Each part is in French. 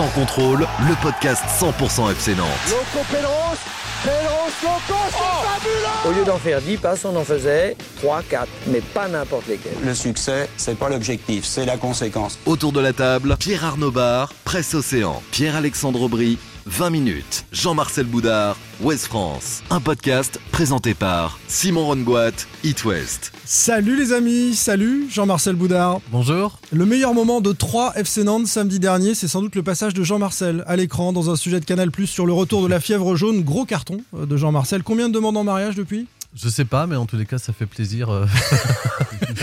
Sans contrôle, le podcast 100% FC Nantes. Loco Pelleros, Loco, c'est fabuleux! Au lieu d'en faire 10 passes, on en faisait 3, 4, mais pas n'importe lesquels. Le succès, c'est pas l'objectif, c'est la conséquence. Autour de la table, Pierre Arnaud Barre, Presse Océan, Pierre-Alexandre Aubry, 20 minutes, Jean-Marcel Boudard, Ouest France. Un podcast présenté par Simon Ronboit, It West. Salut les amis, salut Jean-Marcel Boudard. Bonjour. Le meilleur moment de Troyes FC Nantes samedi dernier, c'est sans doute le passage de Jean-Marcel à l'écran dans un sujet de Canal+, sur le retour de la fièvre jaune, gros carton de Jean-Marcel. Combien de demandes en mariage depuis ? Je sais pas, mais en tous les cas, ça fait plaisir.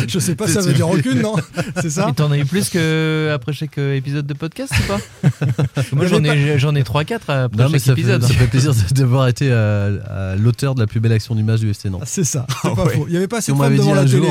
Je sais pas, ça veut dire aucune, non ? C'est ça ? Et t'en as eu plus qu'après chaque épisode de podcast ou pas ? Moi, j'en ai 3-4 après chaque épisode. Ça fait plaisir d'avoir été à l'auteur de la plus belle action du match du FC Nantes. C'est ça, c'est pas faux. Il n'y avait pas assez de femmes devant la télé.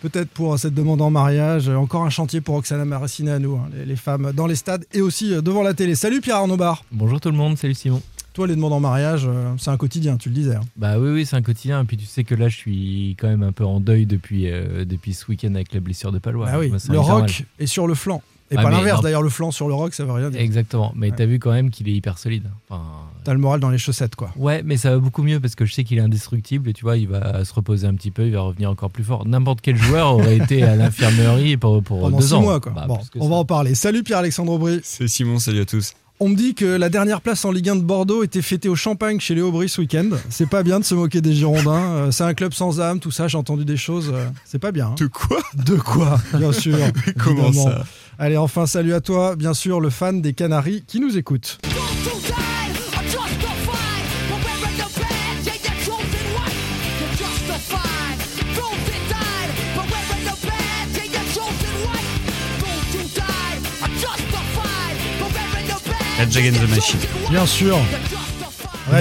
Peut-être pour cette demande en mariage, encore un chantier pour Roxana Maracineanu, les femmes dans les stades et aussi devant la télé. Salut Pierre Arnaud Barre. Bonjour tout le monde, salut Simon. Toi, les demandes en mariage, c'est un quotidien, tu le disais. Hein. Bah oui, c'est un quotidien. Et puis tu sais que là, je suis quand même un peu en deuil depuis ce week-end avec la blessure de Pallois. Ah oui, le roc est sur le flanc. Et pas l'inverse, d'ailleurs, le flanc sur le roc, ça veut rien dire. Exactement, mais t'as vu quand même qu'il est hyper solide. Enfin, t'as le moral dans les chaussettes, quoi. Ouais, mais ça va beaucoup mieux parce que je sais qu'il est indestructible et tu vois, il va se reposer un petit peu, il va revenir encore plus fort. N'importe quel joueur aurait été à l'infirmerie pour 2 ans. Mois, quoi. Bah, bon, on va en parler. Salut Pierre-Alexandre Aubry. C'est Simon, salut à tous. On me dit que la dernière place en Ligue 1 de Bordeaux était fêtée au champagne chez les Aubry ce week-end. C'est pas bien de se moquer des Girondins. C'est un club sans âme, tout ça. J'ai entendu des choses. C'est pas bien. Hein. De quoi, bien sûr. Comment ça ? Allez, enfin, salut à toi, bien sûr, le fan des Canaries qui nous écoute. Rage Against the Machine. Bien sûr. Il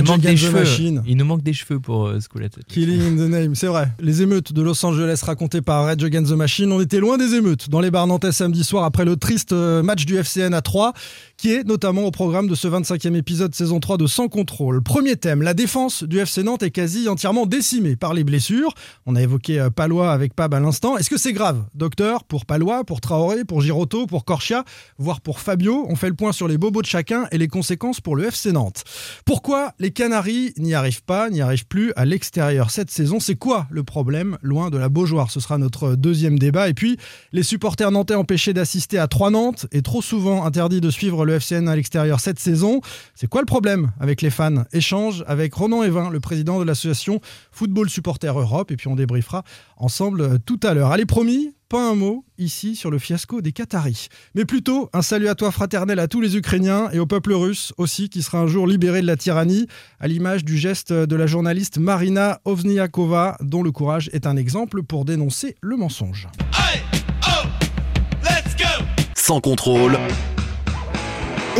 nous manque des cheveux pour ce coup-là. Killing in the Name, c'est vrai. Les émeutes de Los Angeles racontées par Rage Against the Machine. On était loin des émeutes dans les bars nantais samedi soir après le triste match du FCN à Troyes, qui est notamment au programme de ce 25e épisode saison 3 de Sans Contrôle. Premier thème, la défense du FC Nantes est quasi entièrement décimée par les blessures. On a évoqué Pallois avec Pab à l'instant. Est-ce que c'est grave, docteur, pour Pallois, pour Traoré, pour Girotto, pour Corchia, voire pour Fabio ? On fait le point sur les bobos de chacun et les conséquences pour le FC Nantes. Pourquoi les Canaries n'y arrivent plus à l'extérieur cette saison ? C'est quoi le problème loin de la Beaujoire ? Ce sera notre deuxième débat. Et puis, les supporters nantais empêchés d'assister à 3 Nantes et trop souvent interdits de suivre le FCN à l'extérieur cette saison. C'est quoi le problème avec les fans ? Échange avec Ronan Evain, le président de l'association Football Supporters Europe. Et puis on débriefera ensemble tout à l'heure. Allez, promis, pas un mot ici sur le fiasco des Qataris. Mais plutôt un salut à toi fraternel à tous les Ukrainiens et au peuple russe aussi qui sera un jour libéré de la tyrannie, à l'image du geste de la journaliste Marina Ovniakova, dont le courage est un exemple pour dénoncer le mensonge. Allez, oh, let's go ! Sans contrôle.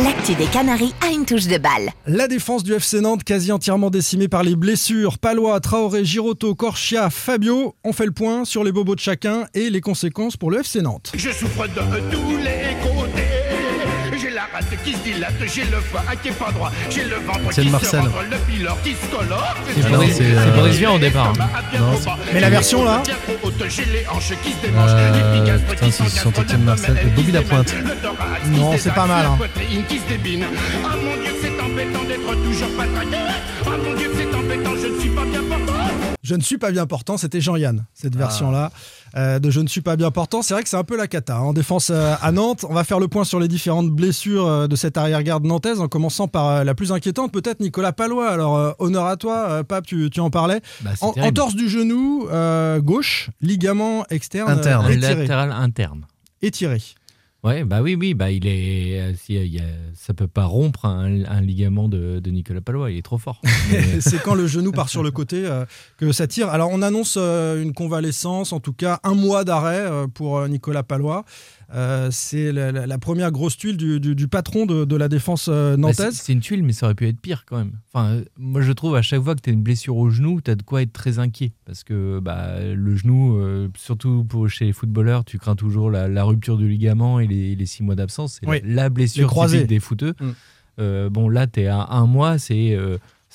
L'actu des Canaries a une touche de balle. La défense du FC Nantes, quasi entièrement décimée par les blessures. Pallois, Traoré, Girotto, Corchia, Fabio. On fait le point sur les bobos de chacun et les conséquences pour le FC Nantes. Je souffre de tous les côtés. J'ai la rate qui se dilate, j'ai le foie qui est pas droit, j'ai le ventre qui se rentre, le pilor qui se colore. C'est Boris Vian au départ. Mais la version là. Putain, c'est son septième Marcel et Bobby Lapointe. Non, c'est pas mal. Hein. Qui se débine. Ah mon Dieu, c'est embêtant d'être toujours pas traqué. Ah mon Dieu, c'est embêtant, je ne suis pas bien portant. Je ne suis pas bien portant, c'était Jean-Yann, cette version-là. De je ne suis pas bien portant, c'est vrai que c'est un peu la cata. En défense à Nantes, on va faire le point sur les différentes blessures de cette arrière-garde nantaise, en commençant par la plus inquiétante, peut-être Nicolas Pallois. Alors, honneur à toi, Pape, tu en parlais. Bah, en torse du genou gauche, ligament externe interne. Étiré. Latéral interne. Étiré. Ouais, bah oui, bah il est, ça peut pas rompre un ligament de Nicolas Pallois, il est trop fort. Mais... c'est quand le genou part sur le côté que ça tire. Alors on annonce une convalescence, en tout cas un mois d'arrêt pour Nicolas Pallois. C'est la première grosse tuile du patron de la défense nantaise. Bah c'est une tuile, mais ça aurait pu être pire quand même. Enfin, moi, je trouve à chaque fois que tu as une blessure au genou, tu as de quoi être très inquiet. Parce que le genou, surtout chez les footballeurs, tu crains toujours la rupture du ligament et les 6 mois d'absence. C'est la blessure typique des footeux. Bon, là, tu es à 1 mois, c'est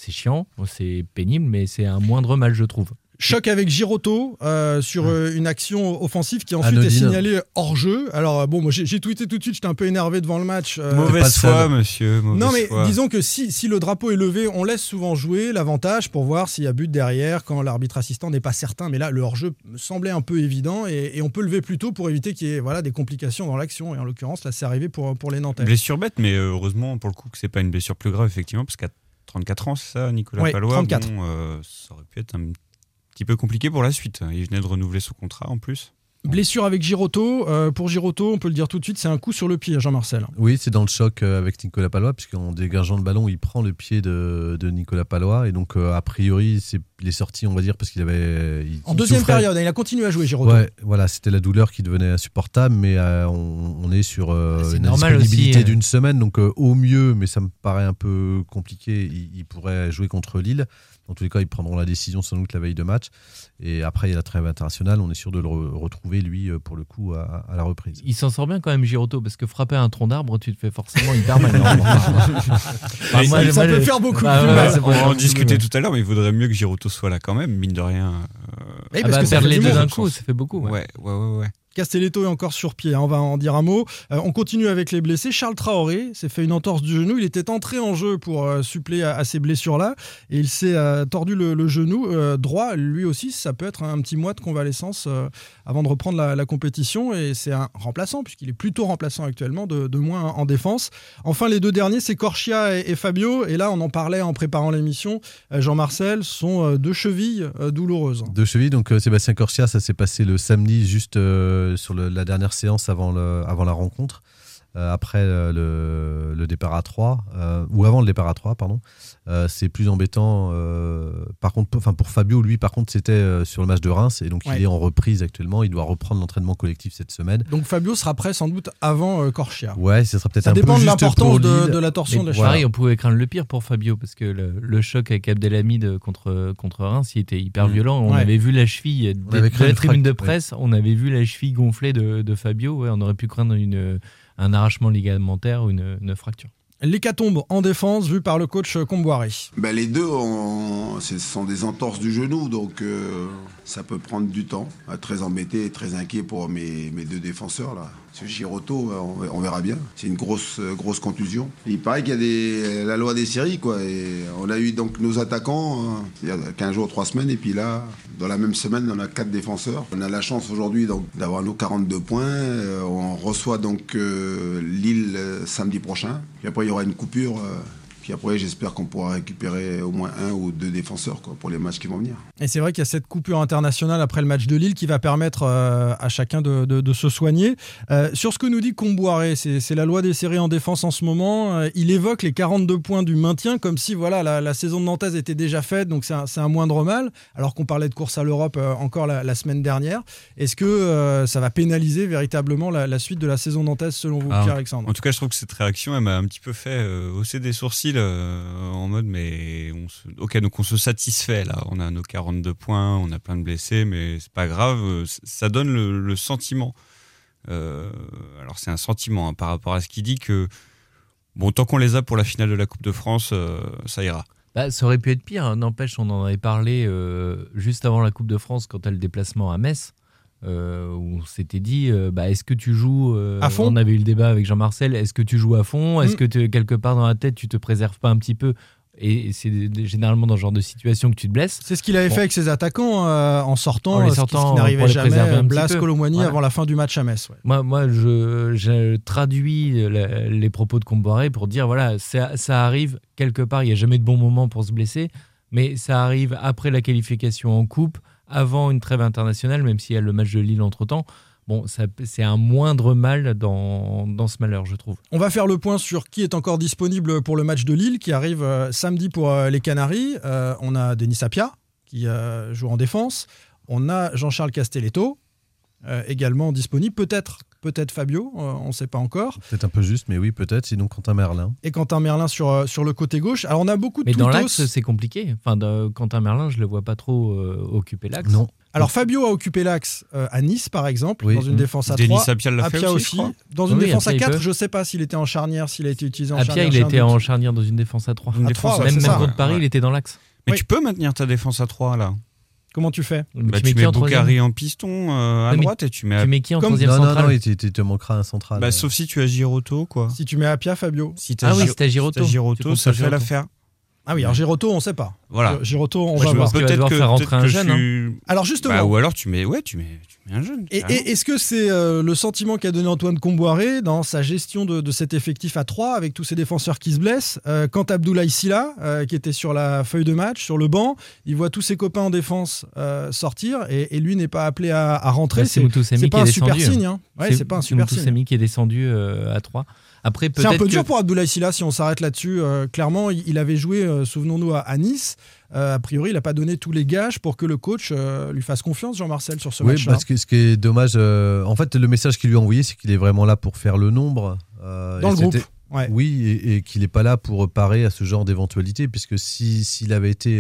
chiant, c'est pénible, mais c'est un moindre mal, je trouve. Choc avec Girotto sur une action offensive qui ensuite est signalée hors-jeu. Alors bon, moi j'ai tweeté tout de suite, j'étais un peu énervé devant le match. Mauvaise foi, monsieur. Non mais disons que si le drapeau est levé, on laisse souvent jouer l'avantage pour voir s'il y a but derrière quand l'arbitre assistant n'est pas certain. Mais là, le hors-jeu me semblait un peu évident et on peut lever plus tôt pour éviter qu'il y ait des complications dans l'action. Et en l'occurrence, là, c'est arrivé pour les Nantais. Blessure bête, mais heureusement pour le coup que c'est pas une blessure plus grave effectivement, parce qu'à 34 ans, c'est ça, Nicolas Pallois. 34. Bon, ça aurait pu être un petit peu compliqué pour la suite. Il venait de renouveler son contrat en plus. Blessure avec Girotto. Pour Girotto, on peut le dire tout de suite, c'est un coup sur le pied, Jean-Marcel. Oui, c'est dans le choc avec Nicolas Pallois, puisqu'en dégageant le ballon, il prend le pied de Nicolas Pallois. Et donc, a priori, il est sorti, on va dire, parce qu'il avait... En deuxième période, il a continué à jouer, Girotto. Ouais, voilà, c'était la douleur qui devenait insupportable, mais on est sur une indisponibilité d'une semaine. Donc, au mieux, mais ça me paraît un peu compliqué, il pourrait jouer contre Lille. Dans tous les cas, ils prendront la décision sans doute la veille de match. Et après, il y a la trêve internationale. On est sûr de le retrouver, lui, pour le coup, à la reprise. Il s'en sort bien quand même, Girotto, parce que frapper un tronc d'arbre, tu te fais forcément une arme. Ça peut faire beaucoup. On va en discuter tout à l'heure, mais il vaudrait mieux que Girotto soit là quand même, mine de rien. Parce que faire les deux d'un coup, ça fait beaucoup. Ouais. Castelletto est encore sur pied, on va en dire un mot. On continue avec les blessés. Charles Traoré s'est fait une entorse du genou. Il était entré en jeu pour suppléer à ces blessures-là. Et il s'est tordu le genou droit. Lui aussi, ça peut être un petit mois de convalescence avant de reprendre la compétition. Et c'est un remplaçant, puisqu'il est plutôt remplaçant actuellement, de moins en défense. Enfin, les deux derniers, c'est Corchia et Fabio. Et là, on en parlait en préparant l'émission. Jean-Marcel, sont deux chevilles douloureuses. Deux chevilles, donc Sébastien Corchia, ça s'est passé le samedi juste... sur la dernière séance avant la rencontre, après le départ à 3, ou avant le départ à 3, pardon. C'est plus embêtant. Par contre, pour Fabio, lui, par contre, c'était sur le match de Reims, et donc il est en reprise actuellement. Il doit reprendre l'entraînement collectif cette semaine. Donc Fabio sera prêt sans doute avant Corchia. Ouais, ça sera peut-être ça un peu juste pour Lille. Ça dépend de l'importance de la torsion de Charles. Pareil, on pouvait craindre le pire pour Fabio, parce que le choc avec Abdelhamid contre Reims, il était hyper violent. On avait vu la cheville de la tribune de presse. On avait vu la cheville gonflée de Fabio. Ouais, on aurait pu craindre un arrachement ligamentaire ou une fracture. L'hécatombe en défense vue par le coach Kombouaré. Les deux ce sont des entorses du genou, donc ça peut prendre du temps. Très embêté, très inquiet pour mes deux défenseurs là. Ce Girotto, on verra bien. C'est une grosse contusion. Il paraît qu'il y a la loi des séries, quoi. Et on a eu donc nos attaquants il y a 15 jours, 3 semaines. Et puis là, dans la même semaine, on a 4 défenseurs. On a la chance aujourd'hui donc, d'avoir nos 42 points. On reçoit donc Lille samedi prochain. Puis après, il y aura une coupure... Puis après, j'espère qu'on pourra récupérer au moins un ou deux défenseurs pour les matchs qui vont venir. Et c'est vrai qu'il y a cette coupure internationale après le match de Lille qui va permettre à chacun de se soigner. Sur ce que nous dit Kombouaré, c'est la loi des séries en défense en ce moment. Il évoque les 42 points du maintien comme si la saison de Nantes était déjà faite, donc c'est un moindre mal, alors qu'on parlait de course à l'Europe encore la semaine dernière. Est-ce que ça va pénaliser véritablement la suite de la saison nantaise selon vous, Pierre-Alexandre ? En tout cas, je trouve que cette réaction elle m'a un petit peu fait hausser des sourcils. En mode mais donc on se satisfait là, on a nos 42 points, on a plein de blessés, mais c'est pas grave, ça donne le sentiment alors c'est un sentiment par rapport à ce qu'il dit que bon, tant qu'on les a pour la finale de la Coupe de France ça ira. Ça aurait pu être pire, n'empêche, on en avait parlé juste avant la Coupe de France quand t'as le déplacement à Metz. Où on s'était dit est-ce que tu joues à fond. On avait eu le débat avec Jean-Marcel, est-ce que tu joues à fond, est-ce que quelque part dans la tête tu te préserves pas un petit peu, et c'est généralement dans ce genre de situation que tu te blesses. C'est ce qu'il avait fait avec ses attaquants en sortant, ce qui n'arrivait jamais, Blas, Colomboigny avant la fin du match à Metz. Ouais. Moi je traduis les propos de Kombouaré pour dire ça arrive quelque part, il n'y a jamais de bon moment pour se blesser, mais ça arrive après la qualification en coupe, avant une trêve internationale, même s'il y a le match de Lille entre-temps. Bon, c'est un moindre mal dans ce malheur, je trouve. On va faire le point sur qui est encore disponible pour le match de Lille, qui arrive samedi pour les Canaries. On a Dennis Appiah, qui joue en défense. On a Jean-Charles Castelletto, également disponible, peut-être Fabio, on ne sait pas encore. Peut-être un peu juste, mais oui, peut-être, sinon Quentin Merlin. Et Quentin Merlin sur le côté gauche. Alors on a beaucoup de toutos. Mais dans l'axe, c'est compliqué. Quentin Merlin, je ne le vois pas trop occuper l'axe. Non. Alors Fabio a occupé l'axe à Nice, par exemple, dans une défense à 3. Appiah l'a fait aussi, dans une défense à 4, je ne sais pas s'il était en charnière, s'il a été utilisé en charnière. Appiah, il était en charnière dans une défense à 3. Même contre Paris, il était dans l'axe. Mais tu peux maintenir ta défense à 3, là. Comment tu fais? Bah, tu mets Bukhari en piston à droite et tu mets... Tu mets qui en troisième central? Non, tu te manqueras un central. Bah, sauf si tu as Girotto, quoi. Si tu mets Appiah, Fabio. Si t'as Girotto, ça fait l'affaire. Ah oui, alors Girotto, on ne sait pas. Voilà. Girotto, on va voir. Peut-être que faire rentrer un jeune. Alors justement. Bah, ou alors tu mets un jeune. Et est-ce que c'est le sentiment qu'a donné Antoine Kombouaré dans sa gestion de cet effectif à 3 avec tous ses défenseurs qui se blessent? Quand Abdoulaye Sylla, qui était sur la feuille de match, sur le banc, il voit tous ses copains en défense sortir et lui n'est pas appelé à rentrer. Bah, c'est pas un super signe. C'est pas un super signe. C'est Moutoussamy qui est descendu à 3. Après, c'est un peu dur pour Abdoulaye Sylla si on s'arrête là-dessus. Clairement, il avait joué, souvenons-nous, à Nice. A priori, il n'a pas donné tous les gages pour que le coach lui fasse confiance, Jean-Marcel, sur ce match-là. Oui, parce que ce qui est dommage, en fait, le message qu'il lui a envoyé, c'est qu'il est vraiment là pour faire le nombre. Dans le groupe, ouais. Oui, et qu'il n'est pas là pour parer à ce genre d'éventualité, puisque s'il avait été...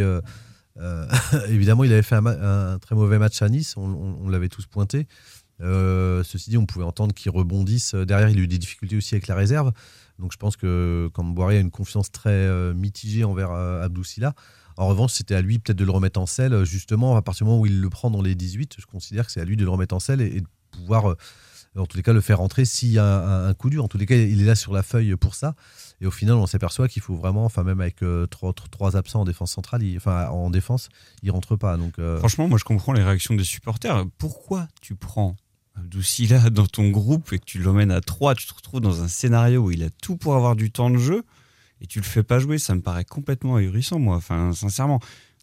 évidemment, il avait fait un très mauvais match à Nice, on l'avait tous pointé. Ceci dit, on pouvait entendre qu'il rebondisse. Derrière, il a eu des difficultés aussi avec la réserve. Donc je pense que Kombouaré a une confiance très mitigée envers Abdou Sylla. En revanche, c'était à lui peut-être de le remettre en selle. Justement, à partir du moment où il le prend dans les 18, je considère que c'est à lui de le remettre en selle et de pouvoir, en tous les cas, le faire rentrer s'il y a un coup dur. En tous les cas, il est là sur la feuille pour ça. Et au final, on s'aperçoit qu'il faut vraiment, enfin même avec trois absents en défense centrale, en défense, il rentre pas. Donc franchement, moi je comprends les réactions des supporters. Pourquoi tu prends Abdou Sylla dans ton groupe et que tu l'emmènes à 3, tu te retrouves dans un scénario où il a tout pour avoir du temps de jeu et tu le fais pas jouer? Ça me paraît complètement ahurissant, moi. Enfin, sincèrement.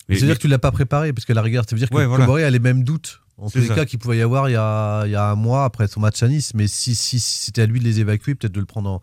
C'est-à-dire que tu l'as pas préparé, parce qu'à la rigueur, ça veut dire que Kombouaré a les mêmes doutes. En tous les cas, qu'il pouvait y avoir il y a un mois après son match à Nice. Mais si c'était à lui de les évacuer, peut-être de le prendre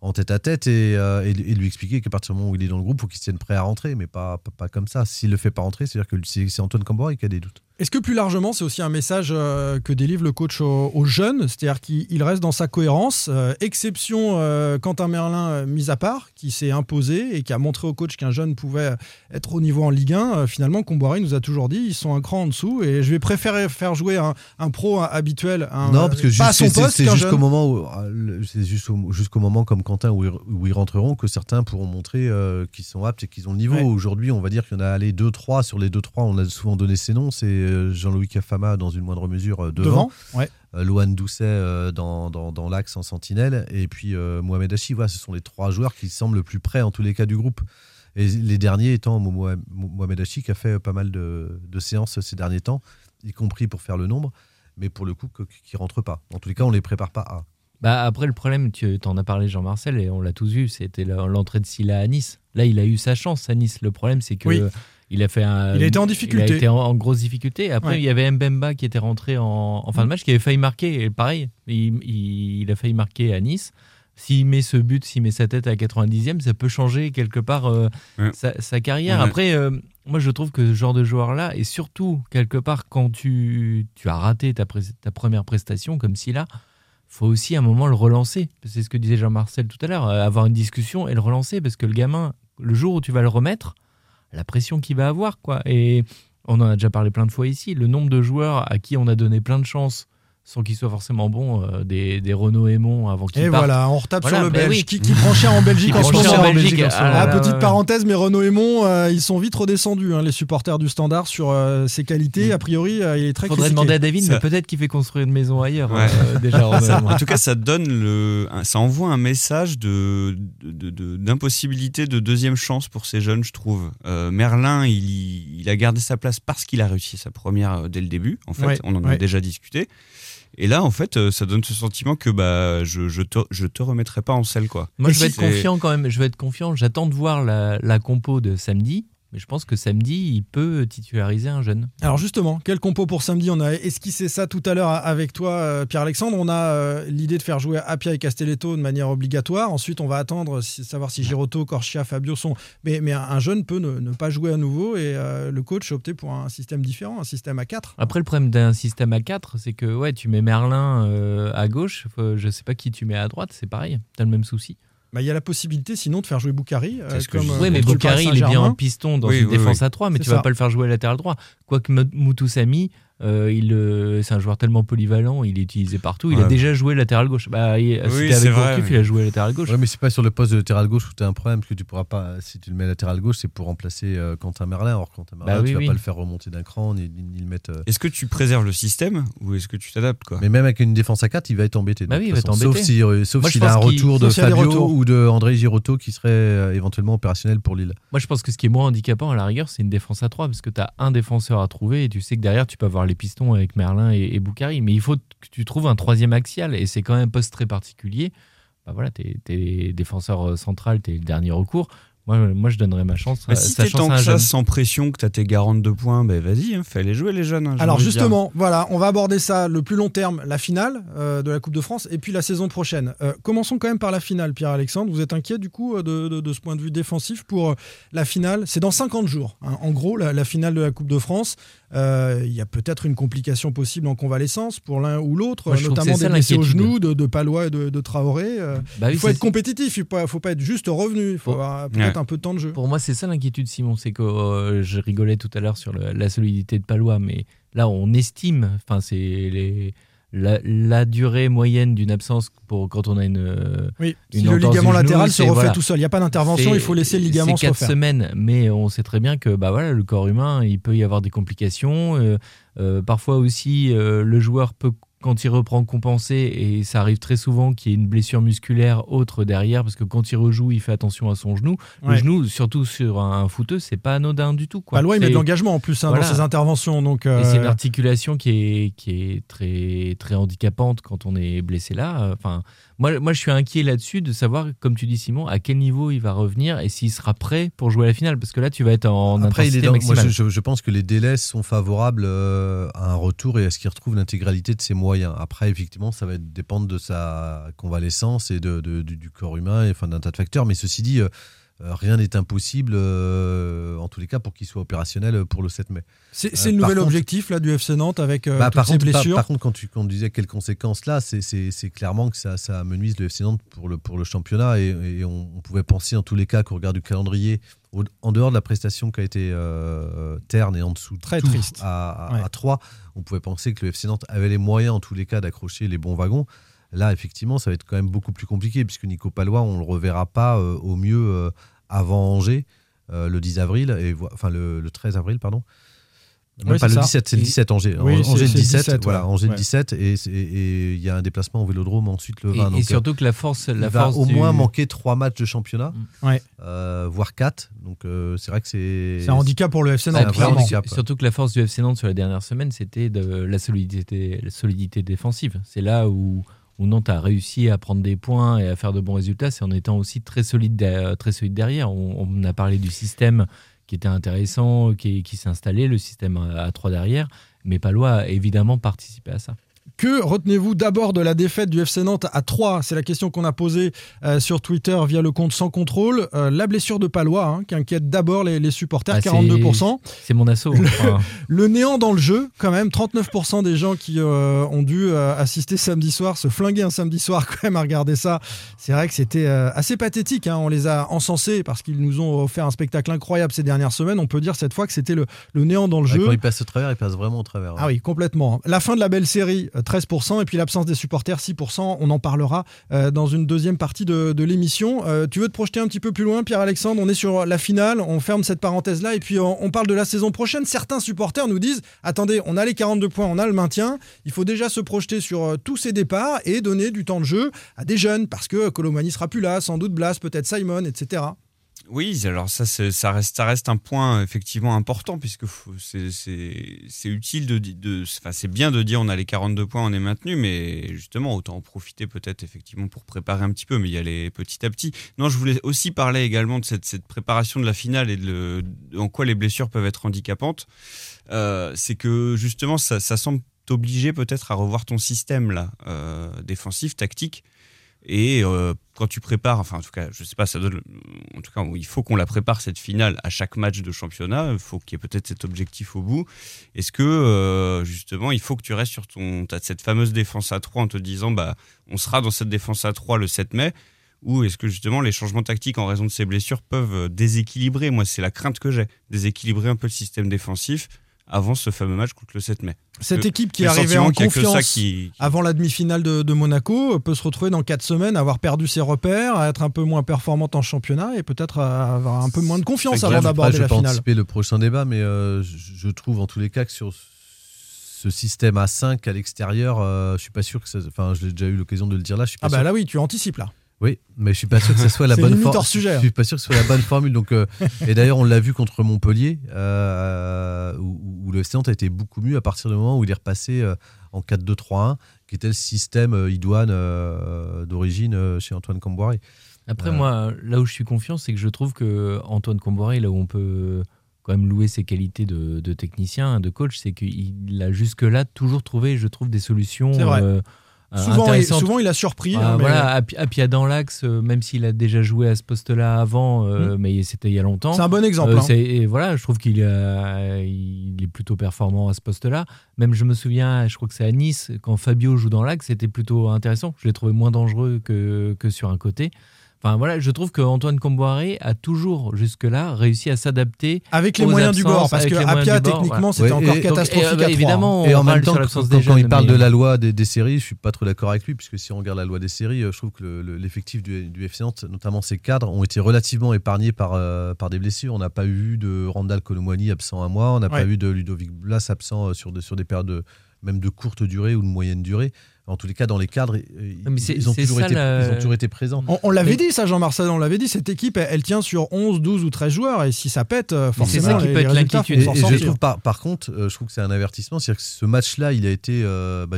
en tête à tête et lui expliquer qu'à partir du moment où il est dans le groupe, il faut qu'il se tienne prêt à rentrer, mais pas comme ça. S'il le fait pas rentrer, c'est-à-dire que c'est Antoine Kombouaré qui a des doutes. Est-ce que plus largement, c'est aussi un message que délivre le coach aux jeunes, c'est-à-dire qu'il reste dans sa cohérence, exception Quentin Merlin mis à part, qui s'est imposé et qui a montré au coach qu'un jeune pouvait être au niveau en Ligue 1. Finalement, Kombouaré nous a toujours dit, ils sont un cran en dessous et je vais préférer faire jouer un pro habituel, jusqu'au moment comme Quentin où ils rentreront que certains pourront montrer qu'ils sont aptes et qu'ils ont le niveau. Ouais. Aujourd'hui, on va dire qu'il y en a allé 2-3 sur les 2-3, on a souvent donné ces noms, c'est Jean-Louis Cafama dans une moindre mesure devant. Ouais. Loane Doucet dans l'axe en sentinelle et puis Mohamed Hachi. Voilà, ce sont les trois joueurs qui semblent le plus près en tous les cas du groupe, et les derniers étant Mohamed Hachi qui a fait pas mal de séances ces derniers temps, y compris pour faire le nombre, mais pour le coup qui ne rentrent pas. En tous les cas, on ne les prépare pas à... Bah après, le problème, tu en as parlé, Jean-Marcel, et on l'a tous vu, c'était l'entrée de Sylla à Nice. Là, il a eu sa chance à Nice. Le problème, c'est que... Oui. Il a été en grosse difficulté. Après, Il y avait Mbemba qui était rentré en fin de match, qui avait failli marquer. Et pareil, il a failli marquer à Nice. S'il met ce but, s'il met sa tête à la 90e, ça peut changer quelque part sa carrière. Ouais. Après, moi, je trouve que ce genre de joueur-là, et surtout, quelque part, quand tu as raté ta première prestation, comme Sylla, il faut aussi à un moment le relancer. C'est ce que disait Jean-Marcel tout à l'heure, avoir une discussion et le relancer, parce que le gamin, le jour où tu vas le remettre, la pression qu'il va avoir, quoi. Et on en a déjà parlé plein de fois ici, le nombre de joueurs à qui on a donné plein de chances sans qu'ils soient forcément bons, des Renaud Aymon avant qu'ils partent. Et voilà, on retape sur le Belge. Oui. Qui prend cher en Belgique en ce moment. Petite parenthèse, mais Renaud Aymon, ils sont vite redescendus, les supporters du Standard, sur ses qualités. A priori, il est très critiqué. Faudrait demander à David, mais peut-être qu'il fait construire une maison ailleurs. Ouais. Déjà, en tout cas, ça donne ça envoie un message d'impossibilité de deuxième chance pour ces jeunes, je trouve. Merlin, il a gardé sa place parce qu'il a réussi sa première dès le début. En fait, on en a déjà discuté. Et là, en fait, ça donne ce sentiment que je te remettrai pas en selle, quoi. Moi, je vais être confiant quand même. Je vais être confiant. J'attends de voir la compo de samedi. Mais je pense que samedi, il peut titulariser un jeune. Alors justement, quel compo pour samedi? On a esquissé ça tout à l'heure avec toi, Pierre-Alexandre. On a l'idée de faire jouer Appiah et Castelletto de manière obligatoire. Ensuite, on va attendre, savoir si Girotto, Corchia, Fabio sont... Mais un jeune peut ne pas jouer à nouveau et le coach a opté pour un système différent, un système à 4. Après, le problème d'un système à 4, c'est que tu mets Merlin à gauche, je ne sais pas qui tu mets à droite, c'est pareil, tu as le même souci. Il y a la possibilité sinon de faire jouer Bukhari. Mais Bukhari, il est bien en piston dans une défense à 3, mais tu ne vas pas le faire jouer à latéral droit. Quoique Moutoussamy, C'est un joueur tellement polyvalent, il est utilisé partout. Il a déjà joué latéral gauche. C'était avec Gourcuff, il a joué latéral gauche. Oui, mais c'est pas sur le poste de latéral gauche où tu as un problème, parce que tu pourras pas. Si tu le mets latéral gauche, c'est pour remplacer Quentin Merlin. Or, Quentin Merlin, tu vas pas le faire remonter d'un cran ni le mettre. Est-ce que tu préserves le système ou est-ce que tu t'adaptes, quoi? Mais même avec une défense à 4, il va être embêté. Bah oui, il va t'embêter. Sauf s'il a un retour de Fabio ou de André Girotto qui serait éventuellement opérationnel pour Lille. Moi, je pense que ce qui est moins handicapant à la rigueur, c'est une défense à 3, parce que tu as un défenseur à trouver et tu sais que derrière, tu peux avoir les pistons avec Merlin et Bukhari, mais il faut que tu trouves un troisième axial, et c'est quand même un poste très particulier. T'es défenseur central, t'es le dernier recours. Moi je donnerais ma chance. Mais si t'es tant que ça, sans pression, que t'as tes garantes de points, vas-y, fais les jouer les jeunes. Alors justement, on va aborder ça le plus long terme, la finale de la Coupe de France, et puis la saison prochaine. Commençons quand même par la finale, Pierre-Alexandre. Vous êtes inquiet du coup de ce point de vue défensif pour la finale? C'est dans 50 jours, hein, en gros, la finale de la Coupe de France. Il y a peut-être une complication possible en convalescence pour l'un ou l'autre, notamment des blessés au genou de Pallois et de Traoré. Il faut être compétitif, il ne faut pas être juste revenu, il faut avoir peut-être un peu de temps de jeu. Pour moi, c'est ça l'inquiétude, Simon. C'est que je rigolais tout à l'heure sur la solidité de Pallois, mais là, on estime, c'est la durée moyenne d'une absence quand on a une entorse du genou. Le ligament latéral se refait tout seul, il n'y a pas d'intervention, il faut laisser le ligament se refaire. C'est 4 semaines, mais on sait très bien que le corps humain, il peut y avoir des complications. Parfois aussi, le joueur peut, quand il reprend, compenser, et ça arrive très souvent qu'il y ait une blessure musculaire autre derrière, parce que quand il rejoue, il fait attention à son genou. Le genou, surtout sur un footeux, c'est pas anodin du tout. Pallois, il met de l'engagement en plus dans ses interventions. Donc, Et c'est une articulation qui est très, très handicapante quand on est blessé là. Moi, je suis inquiet là-dessus de savoir, comme tu dis, Simon, à quel niveau il va revenir et s'il sera prêt pour jouer à la finale. Parce que là, tu vas être en intensité maximale. Moi, je pense que les délais sont favorables à un retour et à ce qu'il retrouve l'intégralité de ses moyens. Après, effectivement, ça va dépendre de sa convalescence et du corps humain et d'un tas de facteurs. Mais ceci dit, rien n'est impossible, en tous les cas, pour qu'il soit opérationnel pour le 7 mai. C'est le nouvel objectif du FC Nantes avec toutes ces blessures. Par contre, quand tu disais quelles conséquences là, c'est clairement que ça amenuise le FC Nantes pour le championnat. Et on pouvait penser, en tous les cas, qu'au regard du calendrier, en dehors de la prestation qui a été terne et en dessous très triste à 3, on pouvait penser que le FC Nantes avait les moyens, en tous les cas, d'accrocher les bons wagons. Là, effectivement, ça va être quand même beaucoup plus compliqué, puisque Nico Pallois, on ne le reverra pas au mieux avant Angers, le 10 avril, le 13 avril, pardon. Même pas le 17, c'est le 17 Angers. Oui, Angers le 17, voilà, Angers le 17, et il y a un déplacement au Vélodrome ensuite le 20. Et donc, surtout que la force va au moins manquer 3 matchs de championnat, voire 4. Donc c'est vrai que c'est un handicap pour le FC Nantes. Surtout que la force du FC Nantes sur la dernière semaine, c'était de la solidité défensive. C'est là où Nantes a réussi à prendre des points et à faire de bons résultats, c'est en étant aussi très solide derrière. On a parlé du système qui était intéressant, qui s'est installé, le système à 3 derrière, mais Pallois a évidemment participé à ça. Que retenez-vous d'abord de la défaite du FC Nantes à 3 ? C'est la question qu'on a posée sur Twitter via le compte Sans Contrôle. La blessure de Pallois, qui inquiète d'abord les supporters, 42%. C'est mon assaut. Le néant dans le jeu, quand même. 39% des gens qui ont dû assister samedi soir, se flinguer un samedi soir quand même à regarder ça. C'est vrai que c'était assez pathétique. On les a encensés parce qu'ils nous ont offert un spectacle incroyable ces dernières semaines. On peut dire cette fois que c'était le néant dans le jeu. Quand ils passent au travers, ils passent vraiment au travers. Ah oui, complètement. La fin de la belle série, 13%, et puis l'absence des supporters, 6%. On en parlera dans une deuxième partie de l'émission. Tu veux te projeter un petit peu plus loin, Pierre-Alexandre? On est sur la finale, on ferme cette parenthèse-là, et puis on parle de la saison prochaine. Certains supporters nous disent, attendez, on a les 42 points, on a le maintien, il faut déjà se projeter sur tous ces départs et donner du temps de jeu à des jeunes, parce que Colomani sera plus là, sans doute Blas, peut-être Simon, etc. Oui, alors ça reste un point effectivement important, puisque c'est utile c'est bien de dire on a les 42 points, on est maintenu, mais justement autant en profiter peut-être effectivement pour préparer un petit peu, mais y aller petit à petit. Non, je voulais aussi parler également de cette préparation de la finale et en quoi les blessures peuvent être handicapantes. C'est que justement ça semble t'obliger peut-être à revoir ton système là, défensif, tactique. Et quand tu prépares, en tout cas, je sais pas, en tout cas, il faut qu'on la prépare cette finale à chaque match de championnat. Il faut qu'il y ait peut-être cet objectif au bout. Est-ce que justement, il faut que tu restes sur t'as cette fameuse défense à 3 en te disant, on sera dans cette défense à 3 le 7 mai, ou est-ce que justement les changements tactiques en raison de ces blessures peuvent déséquilibrer? Moi, c'est la crainte que j'ai, déséquilibrer un peu le système défensif, avant ce fameux match contre le 7 mai. Cette équipe qui est arrivée en confiance avant la demi-finale de Monaco peut se retrouver dans 4 semaines, avoir perdu ses repères, être un peu moins performante en championnat et peut-être avoir un peu moins de confiance avant d'aborder la finale. Je ne vais pas anticiper le prochain débat, mais je trouve en tous les cas que sur ce système à 5 à l'extérieur, je ne suis pas sûr que ça... Enfin, je l'ai déjà eu l'occasion de le dire là. Je suis pas sûr. Là oui, tu anticipes là. Oui, mais je suis pas sûr que ce soit la bonne formule. Je suis pas sûr que ce soit la bonne formule. Donc, et d'ailleurs, on l'a vu contre Montpellier, où le FC Nantes a été beaucoup mieux à partir du moment où il est repassé en 4-2-3-1, qui était le système idoine d'origine chez Antoine Kombouaré. Après, moi, là où je suis confiant, c'est que je trouve que Antoine Kombouaré, là où on peut quand même louer ses qualités de technicien, de coach, c'est qu'il a jusque-là toujours trouvé, je trouve, des solutions. C'est vrai. Souvent, il a surpris. Appiah dans l'axe, même s'il a déjà joué à ce poste-là avant, mais c'était il y a longtemps. C'est un bon exemple. Et voilà, je trouve qu'il est plutôt performant à ce poste-là. Même, je me souviens, je crois que c'est à Nice, quand Fabio joue dans l'axe, c'était plutôt intéressant. Je l'ai trouvé moins dangereux que sur un côté. Enfin, voilà, je trouve qu'Antoine Kombouaré a toujours, jusque-là, réussi à s'adapter avec les moyens du bord. Parce que Appiah, techniquement, c'était encore catastrophique à 3. Et en même temps, quand il parle de la loi des séries, je ne suis pas trop d'accord avec lui, puisque si on regarde la loi des séries, je trouve que l'effectif du FC Nantes, notamment ses cadres, ont été relativement épargnés par des blessures. On n'a pas eu de Randal Colomwani absent un mois, on n'a pas eu de Ludovic Blas absent sur des périodes même de courte durée ou de moyenne durée. En tous les cas, dans les cadres, ils ont toujours été présents. On l'avait dit, ça, Jean-Marcel, on l'avait dit, cette équipe, elle tient sur 11, 12 ou 13 joueurs, et si ça pète, forcément, c'est ça qui peut être l'inquiétude. Et je trouve, par contre, je trouve que c'est un avertissement, c'est-à-dire que ce match-là, il a été,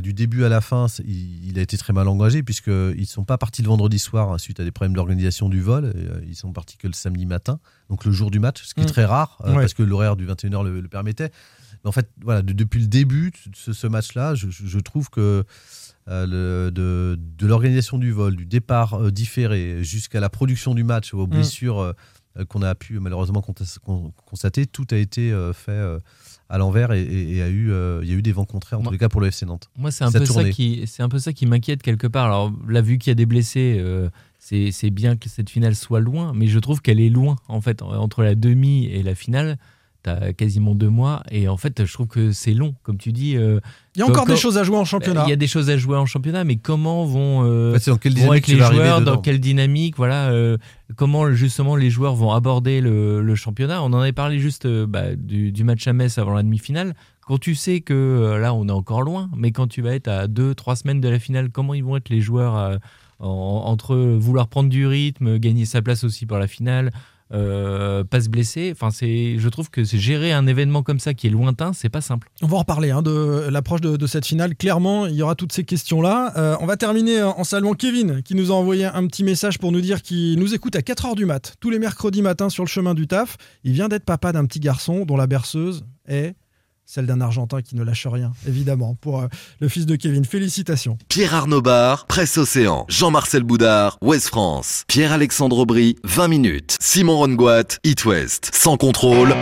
du début à la fin, il a été très mal engagé, puisqu'ils ne sont pas partis le vendredi soir, hein, suite à des problèmes d'organisation du vol, et, ils sont partis que le samedi matin, donc le jour du match, ce qui est très rare, parce que l'horaire du 21h le permettait. Mais en fait, voilà, depuis le début de ce match-là, je trouve que... de l'organisation du vol, du départ différé jusqu'à la production du match, aux blessures qu'on a pu malheureusement constater, tout a été fait à l'envers et il y a eu des vents contraires, en tous les cas pour le FC Nantes. Moi, c'est un peu ça qui m'inquiète quelque part. Alors là, vu qu'il y a des blessés, c'est bien que cette finale soit loin, mais je trouve qu'elle est loin, en fait, entre la demi et la finale. T'as quasiment 2 mois et en fait je trouve que c'est long, comme tu dis. Il y a encore des choses à jouer en championnat. Il y a des choses à jouer en championnat, mais comment vont avec les joueurs, dans quelle dynamique, voilà, comment justement les joueurs vont aborder le championnat. On en avait parlé juste du match à Metz avant la demi-finale. Quand tu sais que là on est encore loin, mais quand tu vas être à 2-3 semaines de la finale, comment ils vont être les joueurs entre vouloir prendre du rythme, gagner sa place aussi pour la finale. Pas se blesser, enfin, je trouve que gérer un événement comme ça qui est lointain, c'est pas simple. On va en reparler de l'approche de cette finale, clairement il y aura toutes ces questions-là. On va terminer en saluant Kevin qui nous a envoyé un petit message pour nous dire qu'il nous écoute à 4h du mat, tous les mercredis matins sur le chemin du taf. Il vient d'être papa d'un petit garçon dont la berceuse est celle d'un Argentin qui ne lâche rien, évidemment, pour le fils de Kevin. Félicitations. Pierre Arnaud Barre, Presse Océan. Jean-Marcel Boudard, Ouest France. Pierre-Alexandre Aubry, 20 minutes. Simon Ronboit, It West. Sans contrôle.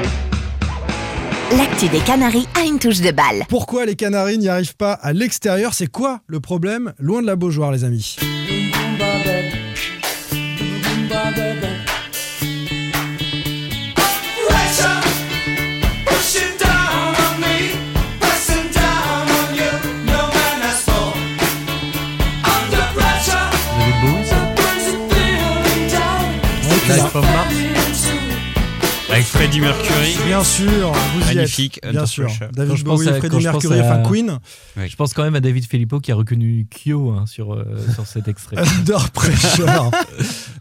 L'actu des Canaries a une touche de balle. Pourquoi les Canaries n'y arrivent pas à l'extérieur ? C'est quoi le problème ? Loin de la Beaujoire, les amis. Avec Freddie Mercury, bien sûr, vous y magnifique, êtes, bien sûr. David Bowie, Freddie Mercury, enfin Queen. Oui. Je pense quand même à David Filippo qui a reconnu Kyo sur cet extrait. Under pressure.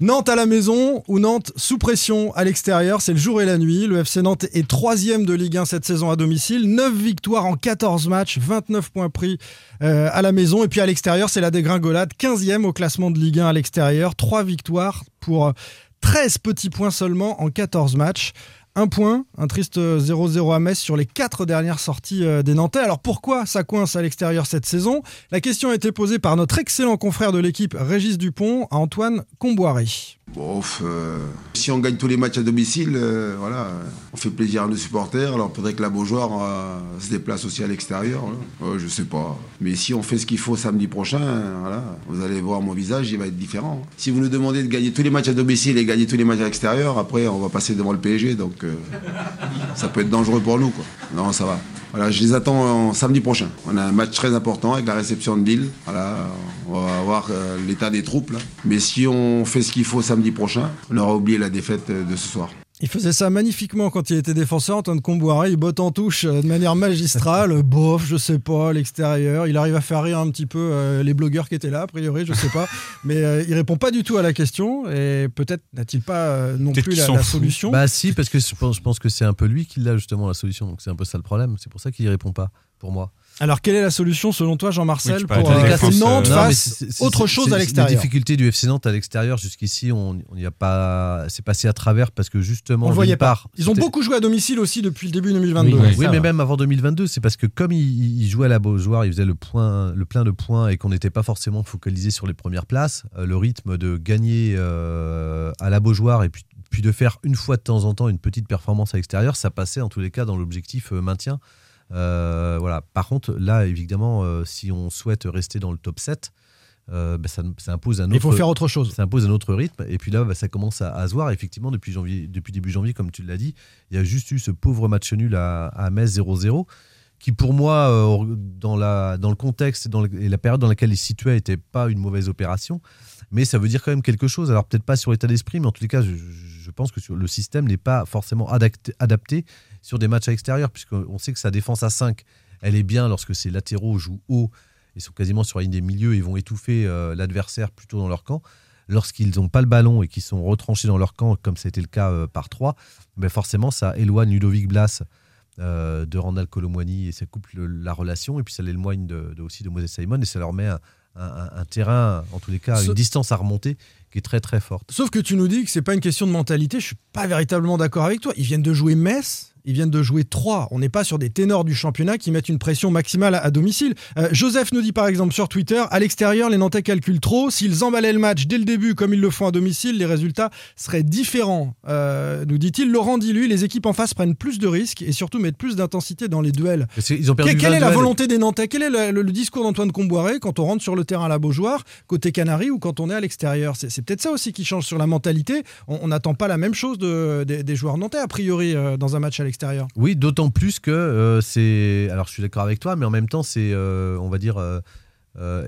Nantes à la maison ou Nantes sous pression à l'extérieur, c'est le jour et la nuit. Le FC Nantes est 3e de Ligue 1 cette saison à domicile. 9 victoires en 14 matchs, 29 points pris à la maison. Et puis à l'extérieur, c'est la dégringolade. 15e au classement de Ligue 1 à l'extérieur. 3 victoires pour 13 petits points seulement en 14 matchs. Un point, un triste 0-0 à Metz sur les 4 dernières sorties des Nantais. Alors pourquoi ça coince à l'extérieur cette saison ? La question a été posée par notre excellent confrère de l'équipe, Régis Dupont, à Antoine Kombouaré. Si on gagne tous les matchs à domicile, voilà, on fait plaisir à nos supporters. Alors peut-être que la Beaujoire se déplace aussi à l'extérieur. Je sais pas. Mais si on fait ce qu'il faut samedi prochain, voilà, vous allez voir mon visage, il va être différent. Si vous nous demandez de gagner tous les matchs à domicile et gagner tous les matchs à l'extérieur, après on va passer devant le PSG, donc ça peut être dangereux pour nous, quoi. Non, ça va. Voilà, je les attends samedi prochain. On a un match très important avec la réception de Lille. Voilà, on va voir l'état des troupes là. Mais si on fait ce qu'il faut samedi prochain, on aura oublié la défaite de ce soir. Il faisait ça magnifiquement quand il était défenseur, Antoine Kombouaré, il botte en touche de manière magistrale, bof, je sais pas, à l'extérieur, il arrive à faire rire un petit peu les blogueurs qui étaient là, a priori, je sais pas, mais il répond pas du tout à la question, et peut-être n'a-t-il pas non peut-être plus la solution. Bah si, parce que je pense que c'est un peu lui qui l'a justement la solution, donc c'est un peu ça le problème, c'est pour ça qu'il y répond pas, pour moi. Alors, quelle est la solution selon toi, Jean-Marcel, oui, pour que Nantes fasse autre chose à l'extérieur ? La difficulté du FC Nantes à l'extérieur, jusqu'ici, on n'y a pas. C'est passé à travers parce que justement. On ne voyait pas. Ils ont beaucoup joué à domicile aussi depuis le début 2022. Oui, mais même avant 2022, c'est parce que comme ils jouaient à la Beaujoire, ils faisaient le plein de points et qu'on n'était pas forcément focalisé sur les premières places. Le rythme de gagner à la Beaujoire et puis de faire une fois de temps en temps une petite performance à l'extérieur, ça passait en tous les cas dans l'objectif maintien. Voilà. Par contre, là, évidemment, si on souhaite rester dans le top 7, bah, ça impose un autre. Il faut faire autre chose. Ça impose un autre rythme. Et puis là, bah, ça commence à se voir. Effectivement, depuis début janvier, comme tu l'as dit, il y a juste eu ce pauvre match nul à Metz 0-0, qui pour moi, dans le contexte et la période dans laquelle il se situait, n'était pas une mauvaise opération. Mais ça veut dire quand même quelque chose. Alors peut-être pas sur l'état d'esprit, mais en tous les cas, je pense que le système n'est pas forcément adapté sur des matchs à l'extérieur, puisqu'on sait que sa défense à 5, elle est bien lorsque ses latéraux jouent haut et sont quasiment sur la ligne des milieux et vont étouffer l'adversaire plutôt dans leur camp. Lorsqu'ils n'ont pas le ballon et qu'ils sont retranchés dans leur camp, comme ça a été le cas par 3, ben forcément ça éloigne Ludovic Blas de Randal Colomwani et ça coupe la relation, et puis ça l'éloigne aussi de Moses Simon, et ça leur met un terrain, en tous les cas, une distance à remonter qui est très très forte. Sauf que tu nous dis que c'est pas une question de mentalité, je suis pas véritablement d'accord avec toi. Ils viennent de jouer Metz, ils viennent de jouer Troyes. On n'est pas sur des ténors du championnat qui mettent une pression maximale à domicile. Joseph nous dit par exemple sur Twitter, à l'extérieur, les Nantais calculent trop. S'ils emballaient le match dès le début comme ils le font à domicile, les résultats seraient différents, nous dit-il. Laurent dit lui, les équipes en face prennent plus de risques et surtout mettent plus d'intensité dans les duels. Ils ont perdu quelle est la volonté des Nantais ? Quel est le discours d'Antoine Kombouaré quand on rentre sur le terrain à la Beaujoire, côté Canaries, ou quand on est à l'extérieur ? C'est peut-être ça aussi qui change sur la mentalité. On n'attend pas la même chose des joueurs nantais, a priori, dans un match à l'extérieur. Oui, d'autant plus que c'est. Alors, je suis d'accord avec toi, mais en même temps, c'est, on va dire,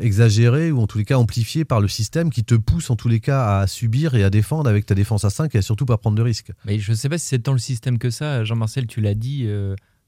exagéré ou en tous les cas amplifié par le système qui te pousse en tous les cas à subir et à défendre avec ta défense à 5 et à surtout pas prendre de risques. Mais je ne sais pas si c'est tant le système que ça. Jean-Marcel, tu l'as dit.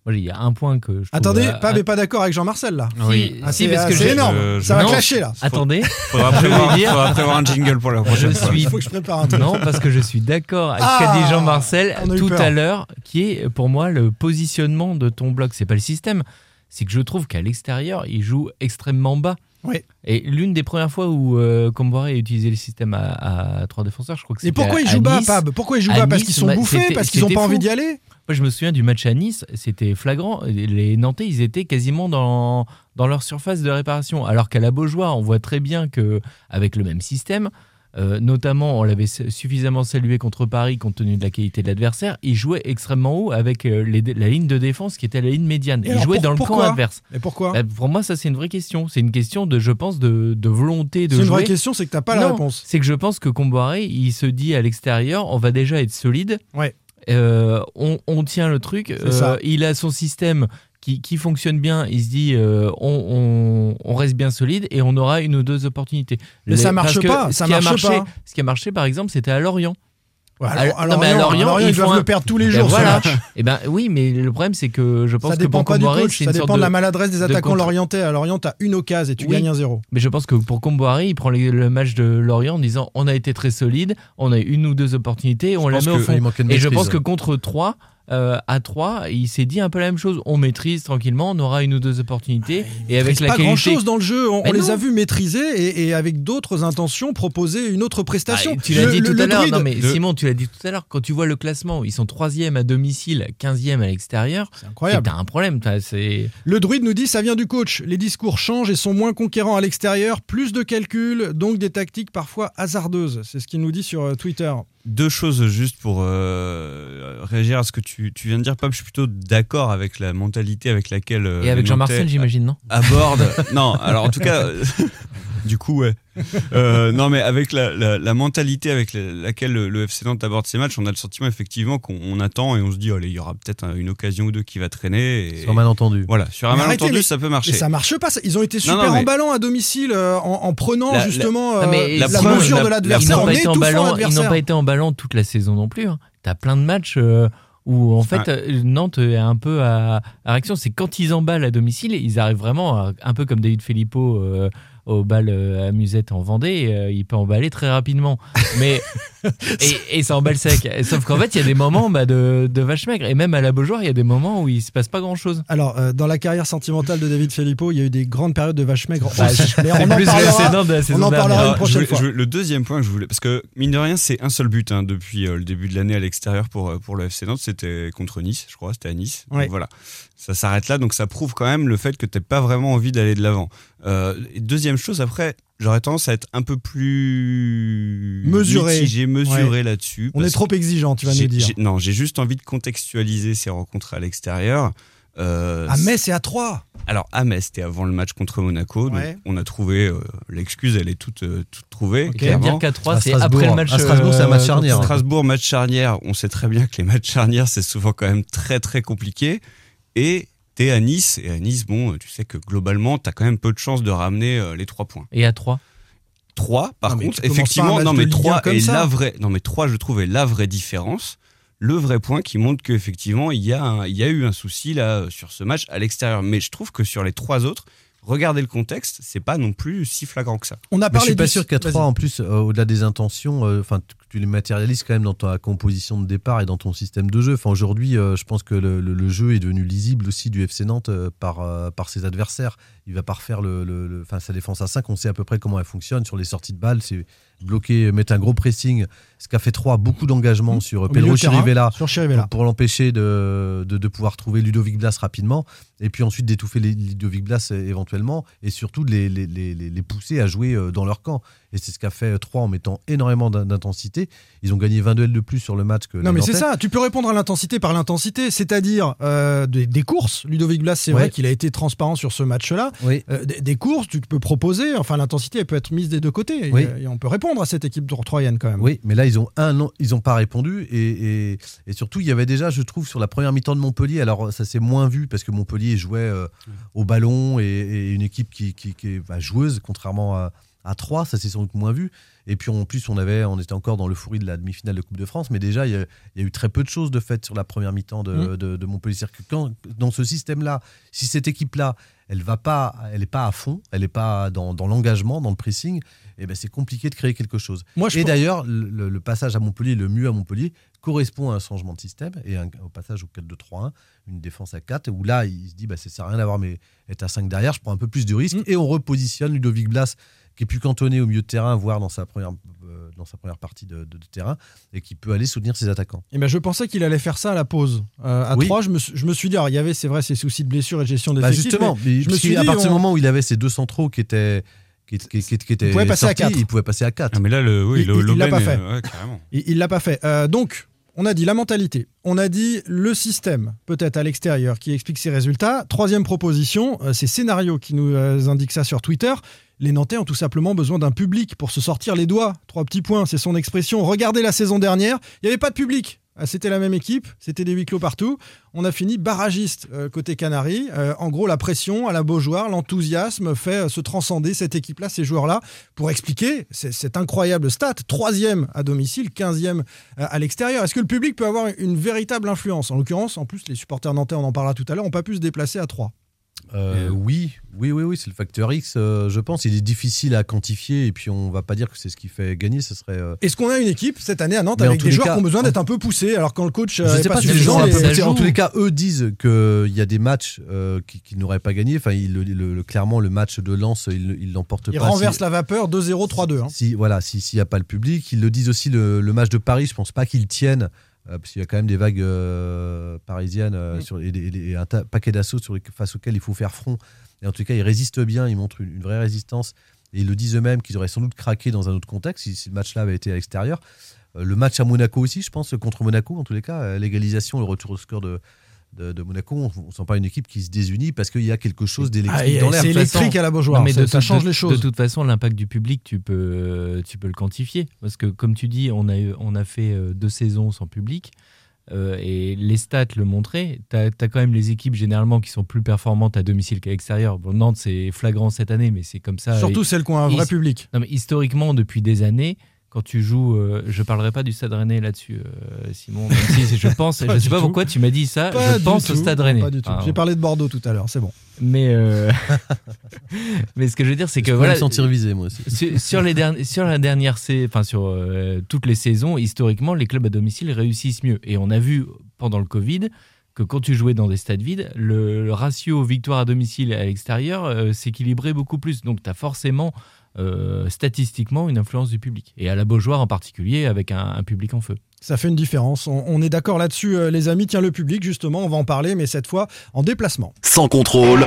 Il y a un point que je trouve... Attendez, Pab n'est pas d'accord avec Jean-Marcel, là. Oui. Ah, si, parce que c'est énorme. Ça va clasher, là. Attendez. Faudra prévoir un jingle pour la prochaine fois. Il faut que je prépare un truc. Non, parce que je suis d'accord avec ce qu'a dit Jean-Marcel tout à l'heure, qui est, pour moi, le positionnement de ton bloc. C'est pas le système. C'est que je trouve qu'à l'extérieur, il joue extrêmement bas. Oui. Et l'une des premières fois où Kombouaré a utilisé le système à trois défenseurs, je crois que c'était. Et pourquoi ils jouent bas, Pab ? Pourquoi ils jouent bas ? Parce qu'ils sont bouffés, parce qu'ils n'ont pas envie d'y aller ? Moi, je me souviens du match à Nice, c'était flagrant. Les Nantais, ils étaient quasiment dans leur surface de réparation. Alors qu'à la Beaujoire, on voit très bien qu'avec le même système, notamment, on l'avait suffisamment salué contre Paris compte tenu de la qualité de l'adversaire, ils jouaient extrêmement haut avec la ligne de défense qui était la ligne médiane. Ils jouaient dans le camp adverse. Et pourquoi ? Bah, pour moi, ça, c'est une vraie question. C'est une question, je pense, de volonté de jouer. C'est une vraie question, c'est que tu n'as pas la réponse. C'est que je pense que Kombouaré, il se dit à l'extérieur, on va déjà être solide. Ouais. On tient le truc, il a son système qui fonctionne bien, il se dit on reste bien solide et on aura une ou deux opportunités. Mais ça marche pas, Ce qui a marché par exemple, c'était à Lorient. Ouais, à Lorient, ils doivent le perdre tous les jours. Voilà. Et ben oui, mais le problème c'est que je pense que pour Kombouaré, ça dépend de la maladresse des attaquants lorientais. À Lorient, t'as une occasion et tu gagnes 1-0. Mais je pense que pour Kombouaré, il prend le match de Lorient en disant on a été très solide, on a une ou deux opportunités, on la met au fond. Et je pense que contre 3, à 3, il s'est dit un peu la même chose. On maîtrise tranquillement, on aura une ou deux opportunités. Et avec la qualité... pas grand-chose dans le jeu. On les a vus maîtriser et avec d'autres intentions proposer une autre prestation. Tu l'as dit tout à l'heure. Non mais Simon, tu l'as dit tout à l'heure. Quand tu vois le classement, ils sont 3e à domicile, 15e à l'extérieur. C'est incroyable. T'as un problème. Le druide nous dit ça vient du coach. Les discours changent et sont moins conquérants à l'extérieur. Plus de calculs, donc des tactiques parfois hasardeuses. C'est ce qu'il nous dit sur Twitter. Deux choses juste pour réagir à ce que tu viens de dire, Pab. Je suis plutôt d'accord avec la mentalité avec laquelle... et avec Jean-Marcel, j'imagine, non ? Aborde... non, alors en tout cas... du coup, ouais. Non, mais avec la mentalité avec laquelle le FC Nantes aborde ses matchs, on a le sentiment effectivement qu'on attend et on se dit allez, il y aura peut-être une occasion ou deux qui va traîner. Et... sur un malentendu. Voilà, sur un malentendu, ça peut marcher. Mais ça marche pas. Ils ont été super emballants à domicile en prenant justement la mesure de l'adversaire. Ils n'ont pas été emballants toute la saison non plus. Hein. T'as plein de matchs. Où en fait Nantes est un peu à réaction, c'est quand ils emballent à domicile, ils arrivent vraiment un peu comme David Filippo au bal à Musette en Vendée, il peut emballer très rapidement, mais et ça emballe sec. Sauf qu'en fait il y a des moments de vache maigre, et même à la Beaujoire il y a des moments où il se passe pas grand chose. Alors dans la carrière sentimentale de David Filippo, il y a eu des grandes périodes de vache maigre. On en parlera une prochaine fois. Le deuxième point que je voulais, parce que mine de rien c'est un seul but hein, depuis le début de l'année à l'extérieur pour le FC Nantes, c'était contre Nice, je crois, c'était à Nice. Ouais. Donc voilà, ça s'arrête là, donc ça prouve quand même le fait que t'as pas vraiment envie d'aller de l'avant. Deuxième chose, après, j'aurais tendance à être un peu plus mesuré ouais. là-dessus. On est trop exigeant, tu vas nous dire. Non, j'ai juste envie de contextualiser ces rencontres à l'extérieur. À Metz et à Troyes. Alors à Metz, c'était avant le match contre Monaco, ouais. Donc on a trouvé l'excuse, elle est toute trouvée. Okay. On va dire qu'à Troyes, c'est après le match. À Strasbourg, c'est un match charnière. Strasbourg, match charnière. On sait très bien que les matchs charnières, c'est souvent quand même très très compliqué. Et t'es à Nice, bon, tu sais que globalement, t'as quand même peu de chances de ramener les 3 points. Et à 3, par contre, effectivement, mais 3, je trouve, est la vraie différence, le vrai point qui montre qu'effectivement, il y a eu un souci là, sur ce match à l'extérieur. Mais je trouve que sur les 3 autres, regardez le contexte, c'est pas non plus si flagrant que ça. Je suis pas sûr qu'à 3, en plus, au-delà des intentions, tu les matérialises quand même dans ta composition de départ et dans ton système de jeu. Enfin, aujourd'hui, je pense que le jeu est devenu lisible aussi du FC Nantes par ses adversaires. Il va pas refaire sa défense à 5. On sait à peu près comment elle fonctionne sur les sorties de balles. C'est bloquer, mettre un gros pressing. Ce qu'a fait 3, beaucoup d'engagement sur Pedro Chirivella pour l'empêcher de pouvoir trouver Ludovic Blas rapidement. Et puis ensuite d'étouffer Ludovic Blas éventuellement et surtout de les pousser à jouer dans leur camp. Et c'est ce qu'a fait 3 en mettant énormément d'intensité. Ils ont gagné 20 duels de plus sur le match que... Non mais Nantais. C'est ça, tu peux répondre à l'intensité par l'intensité, c'est-à-dire des courses. Ludovic Blas, c'est vrai qu'il a été transparent sur ce match-là. Oui. Des courses, tu peux proposer, enfin l'intensité elle peut être mise des deux côtés. Oui. Et on peut répondre à cette équipe troyenne quand même. Oui, mais là ils ont pas répondu et surtout il y avait déjà, je trouve, sur la première mi-temps de Montpellier, alors ça s'est moins vu parce que Montpellier jouait au ballon et une équipe qui est joueuse, contrairement à 3, ça s'est sans doute moins vu. Et puis en plus, on était encore dans l'euphorie de la demi-finale de Coupe de France, mais déjà, il y a eu très peu de choses de fait sur la première mi-temps de Montpellier. Dans ce système-là, si cette équipe-là, elle va pas, elle est pas à fond, elle est pas dans l'engagement, dans le pressing, et ben c'est compliqué de créer quelque chose. D'ailleurs, le passage à Montpellier, le mieux à Montpellier, correspond à un changement de système et au passage au 4-2-3-1, une défense à 4, où là, il se dit, ça sert à rien d'avoir, mais être à 5 derrière, je prends un peu plus de risque, et on repositionne Ludovic Blas, qui est plus cantonné au milieu de terrain, voire dans sa première partie de terrain, et qui peut aller soutenir ses attaquants. Et ben je pensais qu'il allait faire ça à la pause. À 3, je me suis dit, alors il y avait, c'est vrai, ces soucis de blessures et de gestion d'effectifs. Justement, à partir du moment où il avait ces deux centraux qui étaient sortis, il pouvait passer à 4. Ah, mais là, il l'a pas fait. Il l'a pas fait. Donc, on a dit la mentalité, on a dit le système, peut-être à l'extérieur, qui explique ses résultats. Troisième proposition, c'est Scénario qui nous indique ça sur Twitter. Les Nantais ont tout simplement besoin d'un public pour se sortir les doigts. 3 petits points, c'est son expression. Regardez la saison dernière, il n'y avait pas de public. C'était la même équipe, c'était des huis clos partout. On a fini barragiste côté Canaries. En gros, la pression à la Beaujoire, l'enthousiasme fait se transcender cette équipe-là, ces joueurs-là, pour expliquer cette incroyable stat. 3e à domicile, 15e à l'extérieur. Est-ce que le public peut avoir une véritable influence ? En l'occurrence, en plus, les supporters nantais, on en parlera tout à l'heure, n'ont pas pu se déplacer à 3. Oui, c'est le facteur X, je pense. Il est difficile à quantifier et puis on ne va pas dire que c'est ce qui fait gagner. Ça serait, Est-ce qu'on a une équipe cette année à Nantes avec des joueurs qui ont besoin d'être un peu poussés alors quand le coach je sais pas si les gens un peu poussés. En tous les cas, eux disent qu'il y a des matchs qu'ils n'auraient pas gagné. Enfin, clairement, le match de Lens, ils ne l'emportent pas. Ils renversent la vapeur 2-0, 3-2. Hein. S'il n'y a pas le public. Ils le disent aussi, le match de Paris, je ne pense pas qu'ils tiennent. Parce qu'il y a quand même des vagues parisiennes et un paquet d'assauts face auxquels il faut faire front. Et en tout cas, ils résistent bien, ils montrent une vraie résistance. Et ils le disent eux-mêmes qu'ils auraient sans doute craqué dans un autre contexte si le match-là avait été à l'extérieur. Le match à Monaco aussi, je pense, contre Monaco, en tous les cas, l'égalisation, le retour au score de Monaco, on ne sent pas une équipe qui se désunit parce qu'il y a quelque chose d'électrique dans l'air. C'est électrique à la Beaujoire, ça change les choses. De toute façon, l'impact du public, tu peux le quantifier. Parce que comme tu dis, on a fait 2 saisons sans public et les stats le montraient. Tu as quand même les équipes généralement qui sont plus performantes à domicile qu'à l'extérieur. Bon, Nantes, c'est flagrant cette année, mais c'est comme ça. Surtout celles qui ont un vrai public. Non, mais historiquement, depuis des années... Quand tu joues, je parlerai pas du Stade Rennais là-dessus, Simon. Même si je pense, je sais pas pourquoi tu m'as dit ça. Pas je pense au Stade Rennais. Pas du tout. J'ai parlé de Bordeaux tout à l'heure, c'est bon. Mais ce que je veux dire, c'est que voilà. Je me sentir visé moi aussi. Sur toutes les saisons, historiquement, les clubs à domicile réussissent mieux. Et on a vu pendant le Covid que quand tu jouais dans des stades vides, le ratio victoire à domicile et à l'extérieur s'équilibrait beaucoup plus. Donc tu as forcément statistiquement une influence du public et à la Beaujoire en particulier avec un public en feu. Ça fait une différence, on est d'accord là-dessus les amis. Tiens, le public justement, on va en parler mais cette fois en déplacement. Sans contrôle.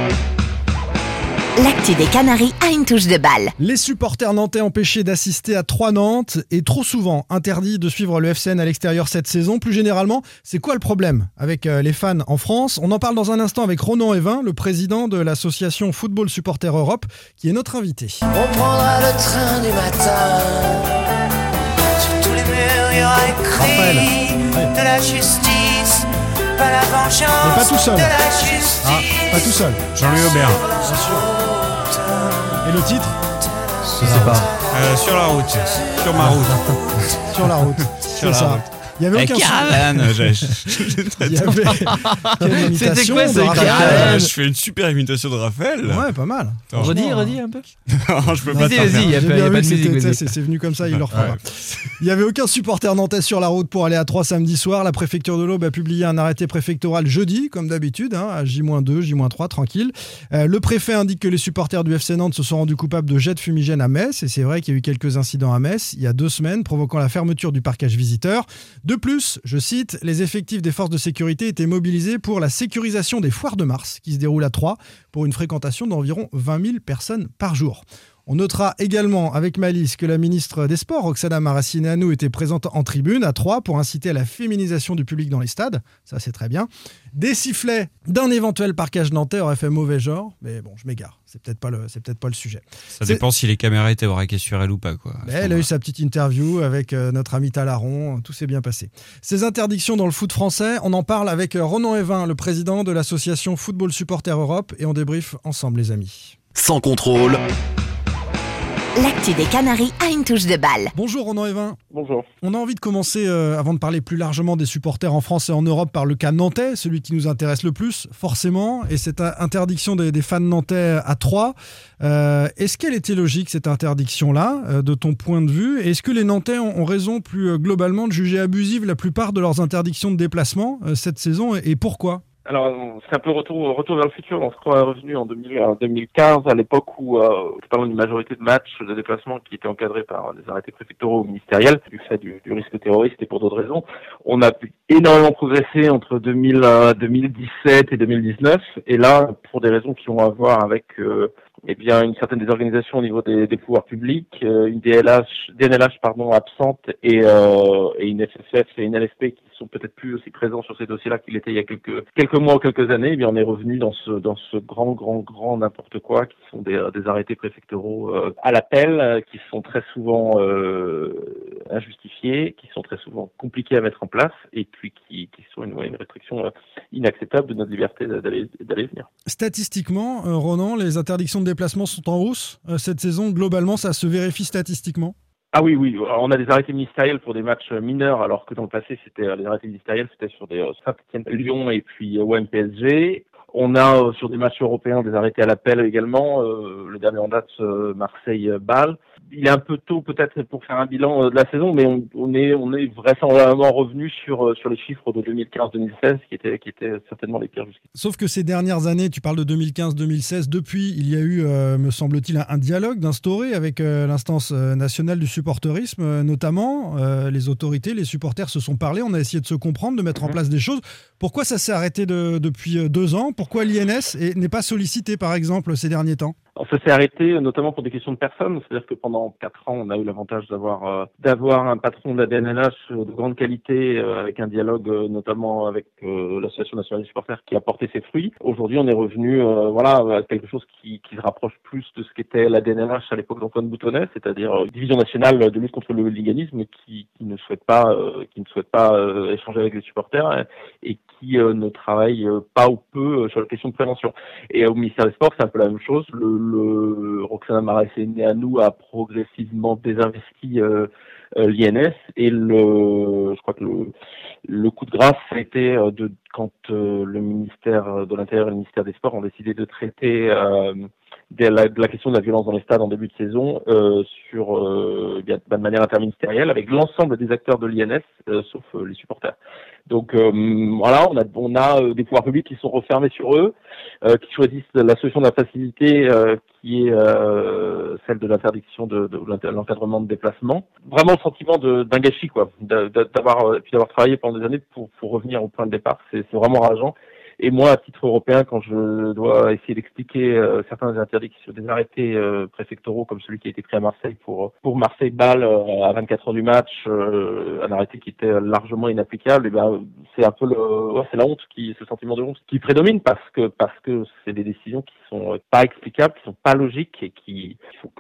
L'actu des Canaries a une touche de balle. Les supporters nantais empêchés d'assister à 3 Nantes et trop souvent interdits de suivre le FCN à l'extérieur cette saison. Plus généralement, c'est quoi le problème avec les fans en France ? On en parle dans un instant avec Ronan Evain, le président de l'association Football Supporters Europe, qui est notre invité. On prendra le train du matin. Sur tous les murs, il y aura écrit de la justice. Pas la vengeance, mais pas tout seul. Pas tout seul. Jean-Louis Aubert. Bien sûr. Et le titre ? Je sais pas. Sur la route. Sur ma route. Sur la route. Sur la route. Il y avait aucun C'était quoi ce Caran ? Je fais une super imitation de Raphaël. Ouais, pas mal. Redis un peu. Non, je peux pas. Vas-y, il y a pas de musique. C'est venu comme ça, il le refera pas. Il y avait aucun supporter nantais sur la route pour aller à 3 samedi soir. La préfecture de l'Aube a publié un arrêté préfectoral jeudi, comme d'habitude, à J-2, J-3, tranquille. Le préfet indique que les supporters du FC Nantes se sont rendus coupables de jets de fumigène à Metz. Et c'est vrai qu'il y a eu quelques incidents à Metz il y a 2 semaines, provoquant la fermeture du parcage visiteur. De plus, je cite, les effectifs des forces de sécurité étaient mobilisés pour la sécurisation des foires de mars qui se déroulent à Troyes pour une fréquentation d'environ 20 000 personnes par jour. On notera également avec malice que la ministre des Sports, Roxana Maracineanu, était présente en tribune à Troyes pour inciter à la féminisation du public dans les stades. Ça, c'est très bien. Des sifflets d'un éventuel parcage nantais auraient fait mauvais genre, mais bon, je m'égare. C'est peut-être pas le sujet. Ça dépend si les caméras étaient braquées sur elle ou pas, quoi. Elle a eu sa petite interview avec notre ami Talaron. Tout s'est bien passé. Ces interdictions dans le foot français, on en parle avec Ronan Evain, le président de l'association Football Supporters Europe. Et on débriefe ensemble, les amis. Sans contrôle. L'actu des Canaries a une touche de balle. Bonjour Ronan Evain. Bonjour. On a envie de commencer, avant de parler plus largement des supporters en France et en Europe, par le cas nantais, celui qui nous intéresse le plus, forcément, et cette interdiction des fans nantais à Troyes. Est-ce qu'elle était logique, cette interdiction-là, de ton point de vue ? Est-ce que les Nantais ont raison, plus globalement, de juger abusive la plupart de leurs interdictions de déplacement cette saison, et pourquoi ? Alors, c'est un peu retour vers le futur. On se croit revenu en 2015, à l'époque où, parlant d'une majorité de matchs de déplacement qui étaient encadrés par des arrêtés préfectoraux ou ministériels, du fait du risque terroriste et pour d'autres raisons. On a pu énormément progresser entre 2017 et 2019. Et là, pour des raisons qui ont à voir avec... une certaine désorganisation au niveau des pouvoirs publics, une DNLH, absente et une FFF et une LFP qui sont peut-être plus aussi présents sur ces dossiers-là qu'il était il y a quelques mois ou quelques années, on est revenu dans ce grand n'importe quoi qui sont des arrêtés préfectoraux à l'appel, qui sont très souvent injustifiés, qui sont très souvent compliqués à mettre en place et puis qui sont une restriction inacceptable de notre liberté d'aller et venir. Statistiquement, Ronan, les interdictions de déplacement sont en hausse cette saison. Globalement, ça se vérifie statistiquement ? Ah oui. Alors, on a des arrêtés ministériels pour des matchs mineurs, alors que dans le passé, les arrêtés ministériels, c'était sur des Saint-Étienne, Lyon et puis OM PSG. On a sur des matchs européens des arrêtés à l'appel également, le dernier en date Marseille-Bâle. Il est un peu tôt peut-être pour faire un bilan de la saison, mais on est vraisemblablement revenu sur les chiffres de 2015-2016 qui étaient certainement les pires jusqu'ici. Sauf que ces dernières années, tu parles de 2015-2016, depuis il y a eu, me semble-t-il, un dialogue d'instaurer avec l'instance nationale du supporterisme, notamment les autorités, les supporters se sont parlé, on a essayé de se comprendre, de mettre en place des choses. Pourquoi ça s'est arrêté depuis 2 ans ? Pourquoi l'INS n'est pas sollicité par exemple ces derniers temps ? Alors, ça s'est arrêté notamment pour des questions de personnes, c'est-à-dire que pendant 4 ans, on a eu l'avantage d'avoir un patron de la DNLH de grande qualité, avec un dialogue notamment avec l'Association nationale des supporters qui a porté ses fruits. Aujourd'hui, on est revenu à quelque chose qui se rapproche plus de ce qu'était la DNLH à l'époque d'Antoine Boutonnet, c'est-à-dire une division nationale de lutte contre le hooliganisme qui ne souhaite pas échanger avec les supporters et qui ne travaille pas ou peu sur la question de prévention. Et au ministère des Sports, c'est un peu la même chose. Le Roxana Maraissénanou a progressivement désinvesti l'INS et je crois que le coup de grâce a été quand le ministère de l'Intérieur et le ministère des Sports ont décidé de traiter de la question de la violence dans les stades en début de saison de manière interministérielle avec l'ensemble des acteurs de l'INS sauf les supporters. Donc on a des pouvoirs publics qui sont refermés sur eux, qui choisissent la solution de la facilité qui est celle de l'interdiction de l'encadrement de déplacement. Vraiment le sentiment d'un gâchis quoi, d'avoir travaillé pendant des années pour revenir au point de départ, c'est vraiment rageant. Et moi, à titre européen, quand je dois essayer d'expliquer certains interdictions, des arrêtés préfectoraux, comme celui qui a été pris à Marseille pour Marseille-Bâle à 24 heures du match, un arrêté qui était largement inapplicable, et ben c'est un peu c'est la honte, ce sentiment de honte qui prédomine parce que c'est des décisions qui sont pas explicables, qui sont pas logiques et qui font